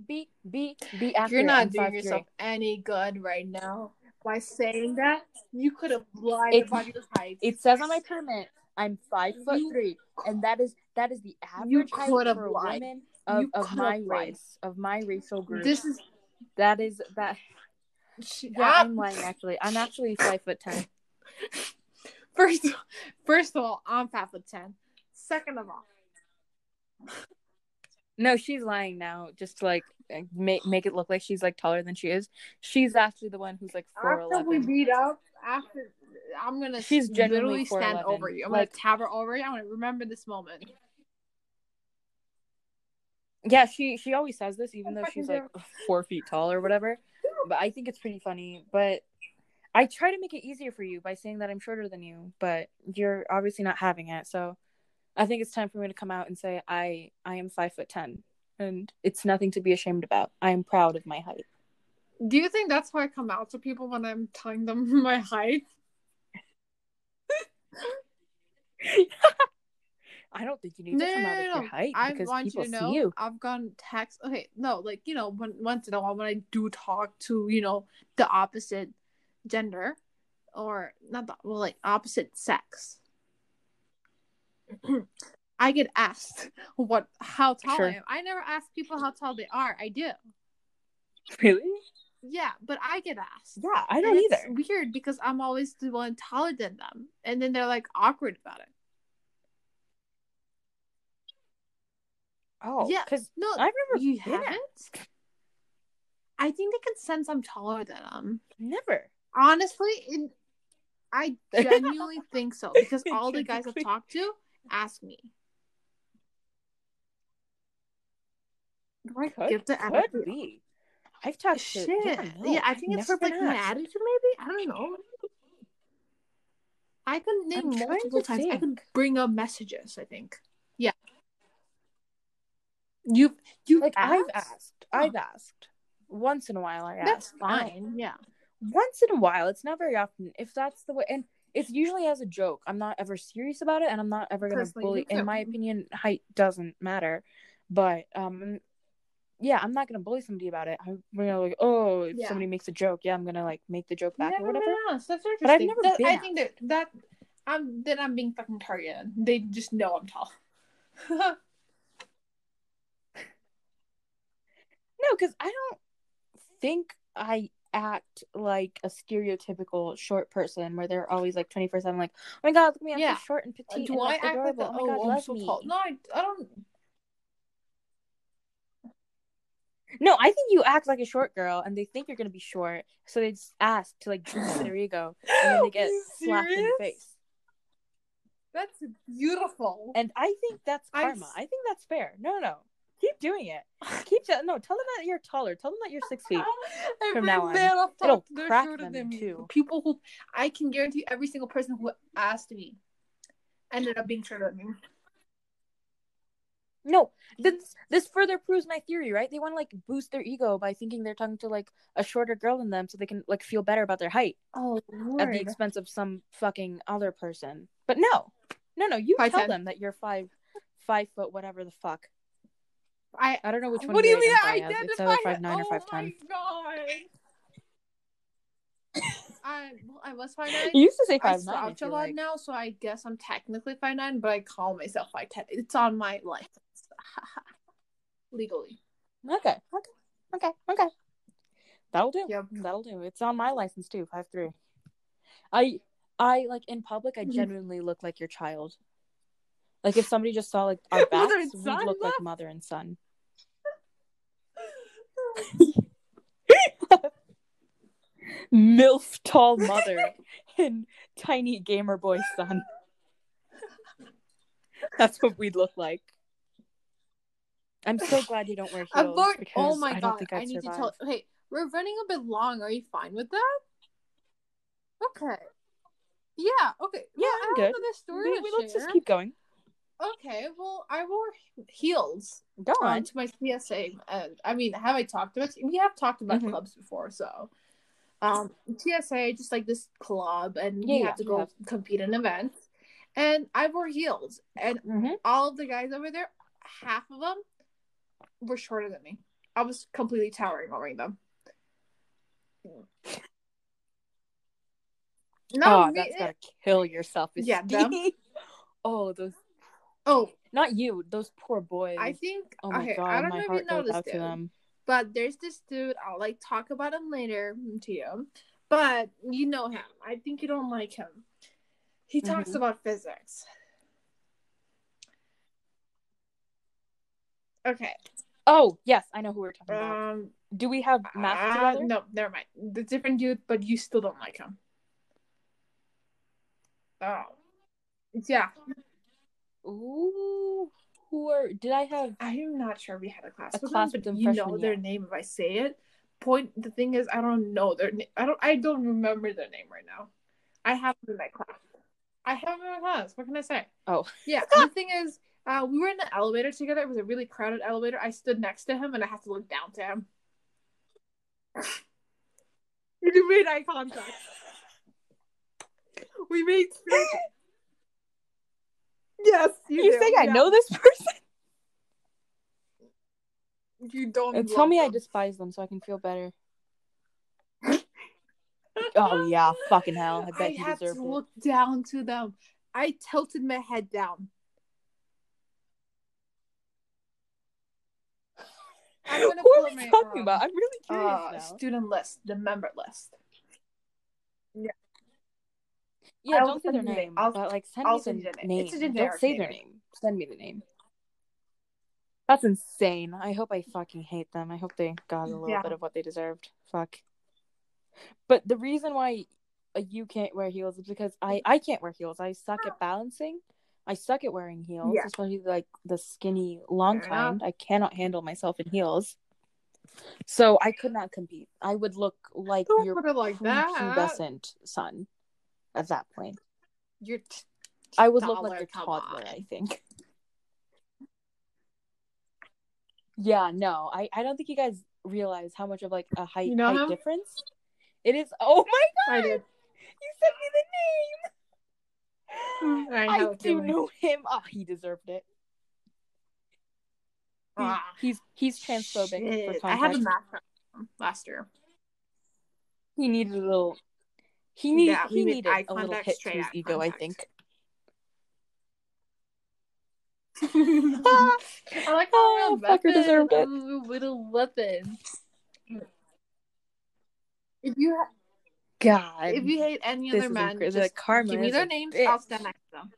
bitch. Be accurate. You're not doing yourself any good right now. By saying that, you could have lied about your height. It says on my permit, I'm 5'3", and that is the average height for a woman of my race, of my racial group. That is that. Yeah, I'm lying. Actually, I'm actually 5'10". First of all, I'm 5'10". Second of all, no, she's lying now. Just like. Make it look like she's like taller than she is. She's actually the one who's like 4'11". After we beat up, I'm gonna. She's generally stand over you. I'm gonna tab her over you. I'm gonna remember this moment. Yeah, she always says this, even though she's like 4 feet tall or whatever. But I think it's pretty funny. But I try to make it easier for you by saying that I'm shorter than you, but you're obviously not having it. So I think it's time for me to come out and say I am 5'10". And it's nothing to be ashamed about. I am proud of my height. Do you think that's why I come out to people when I'm telling them my height? I don't think you need to come out with your height because people see you. I've gotten texts. Okay, no, like, you know, once in a while when I do talk to, you know, the opposite gender or opposite sex. I get asked how tall I am. I never ask people how tall they are. I do. Really? Yeah, but I get asked. Yeah, I don't either. It's weird because I'm always the one taller than them. And then they're like awkward about it. Oh, yeah. No, I've never. You haven't? I think they can sense I'm taller than them. Never. Honestly, I genuinely think so because all the guys I've talked to ask me. Could be. I've talked shit. I think it's just like an attitude, maybe. I don't know. I could name multiple times. I could bring up messages. I think. Yeah. You like asked? I've asked. Once in a while, I ask. That's fine. Yeah. Once in a while, it's not very often. If that's the way, and it's usually as a joke. I'm not ever serious about it, and I'm not ever gonna bully. In my opinion, height doesn't matter, but yeah, I'm not gonna bully somebody about it. I'm gonna like, oh, if somebody makes a joke, I'm gonna like make the joke back or whatever. No. That's interesting. But I've never been. I think that I'm being fucking targeted. They just know I'm tall. No, because I don't think I act like a stereotypical short person where they're always like 24/7. Like, oh my god, look at me, I'm so short and petite. Do and I act adorable. Like that? Oh my god, I'm so tall. No, I don't. No, I think you act like a short girl, and they think you're gonna be short, so they just ask to like boost their ego, and then they get slapped in the face. That's beautiful. And I think that's karma. I think that's fair. No. Keep doing it. Tell them that you're taller. Tell them that you're 6 feet from now on. It'll crack them too. People who, I can guarantee every single person who asked me ended up being shorter than me. No, this further proves my theory, right? They want to like boost their ego by thinking they're talking to like a shorter girl than them, so they can like feel better about their height. Oh, Lord. At the expense of some fucking other person. But no, you tell them that you're 5 foot whatever the fuck. I don't know which one. What do you mean? It's either 5'9" or 5'10". Oh my god! I was 5'9". You used to say 5'9". I stopped a lot now, so I guess I'm technically 5'9", but I call myself 5'10". It's on my license, legally. Okay. That'll do. Yep. That'll do. It's on my license too. 5'3". I like in public. I genuinely look like your child. Like, if somebody just saw, like, our backs, we'd look like mother and son. MILF-tall mother and tiny gamer boy son. That's what we'd look like. I'm so glad you don't wear heels. Oh, my God. I need to tell... Hey, we're running a bit long. Are you fine with that? Okay. Yeah, okay. Yeah, well, I'm good. Let's just keep going. Okay, well, I wore heels to my TSA. Have I talked about it? We have talked about clubs before, so. TSA, just like this club, and you have to go compete in events. And I wore heels. And all of the guys over there, half of them were shorter than me. I was completely towering over them. That's gotta kill your self-esteem. Yeah, them. Not you. Those poor boys. I think. Oh my god, I don't know if you noticed them. But there's this dude. I'll like talk about him later to you. But you know him. I think you don't like him. He talks about physics. Okay. Oh yes, I know who we're talking about. Do we have math together? No, never mind. The different dude, but you still don't like him. Oh. Yeah. Ooh, I'm not sure we had a class with them, but you know their name if I say it. The thing is, I don't know their name. I don't remember their name right now. I have them in my class. What can I say? Oh. Yeah, the thing is, we were in the elevator together. It was a really crowded elevator. I stood next to him, and I had to look down to him. You made eye contact. We made... Yes, you think I know this person? You don't. Tell me them. I despise them so I can feel better. Oh yeah, fucking hell! I bet you deserve it. I look down to them. I tilted my head down. What are we talking about? I'm really curious now. Student list, the member list. Yeah. Yeah, don't say their name. Send me the name. It's a generic don't say their name. Send me the name. That's insane. I hope I fucking hate them. I hope they got a little bit of what they deserved. Fuck. But the reason why you can't wear heels is because I can't wear heels. I suck at balancing. I suck at wearing heels, especially like the skinny, long kind. I cannot handle myself in heels. So I could not compete. I would look like your pubescent son. At that point, I would look like a toddler, I think. Yeah, no, I don't think you guys realize how much of like a height difference it is. Oh my god, you sent me the name. I do know him. Ah, he deserved it. He's transphobic. For context. I had a math last year. He needed a little. He needed a little hit to his ego, I think. I like how fucker deserved it. Little weapon. If you hate any other man, just give me their names. I'll stand next to them.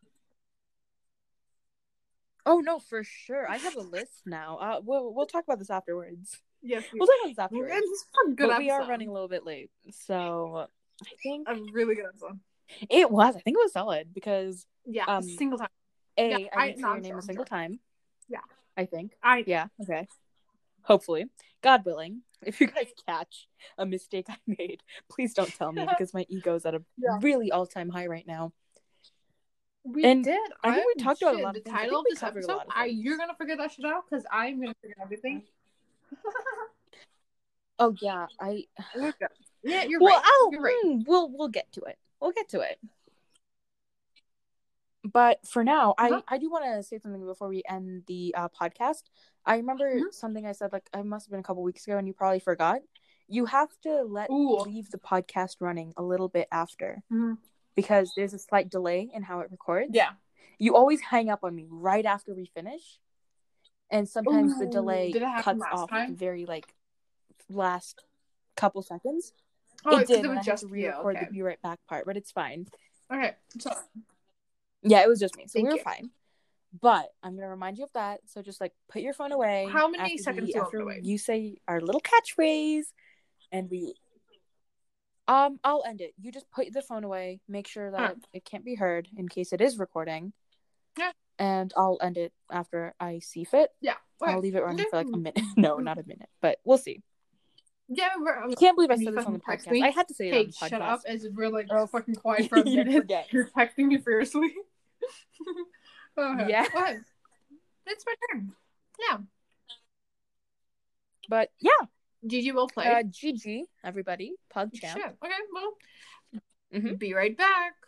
Oh no, for sure. I have a list now. We'll talk about this afterwards. Yes, we'll talk about this afterwards. But we are running a little bit late, so. I think I'm really good at some. It was. I think it was solid because single time. I didn't say your name a single time. Yeah, I think. Yeah. Okay. Hopefully, God willing, if you guys catch a mistake I made, please don't tell me because my ego's at a really all-time high right now. I think we talked about a lot of things. The title of this episode, you're gonna figure that shit out because I'm gonna figure everything. Oh yeah, yeah, you're right. You're right. We'll get to it. We'll get to it. But for now, I do want to say something before we end the podcast. I remember something I said, like, I must have been a couple weeks ago, and you probably forgot. You have to leave the podcast running a little bit after because there's a slight delay in how it records. Yeah. You always hang up on me right after we finish, and sometimes the delay cuts off the very, last couple seconds. Oh, it did, it was just re-record the Be Right Back part, but it's fine. Okay, I'm sorry. Yeah, it was just me, so we were fine. But I'm going to remind you of that, so just, put your phone away. How many seconds after you say our little catchphrase, and we... I'll end it. You just put the phone away, make sure that it can't be heard in case it is recording, and I'll end it after I see fit. Yeah. Okay. I'll leave it running for, a minute. No, not a minute, but we'll see. Yeah, I can't believe I said this on the podcast. I had to say it on the podcast. Shut up, as we're fucking quiet for a minute. You're texting me furiously. Okay. Yeah. Go ahead. It's my turn. Yeah. But yeah. GG will play. GG, everybody. Pug champ. Sure. Okay, well. Be right back.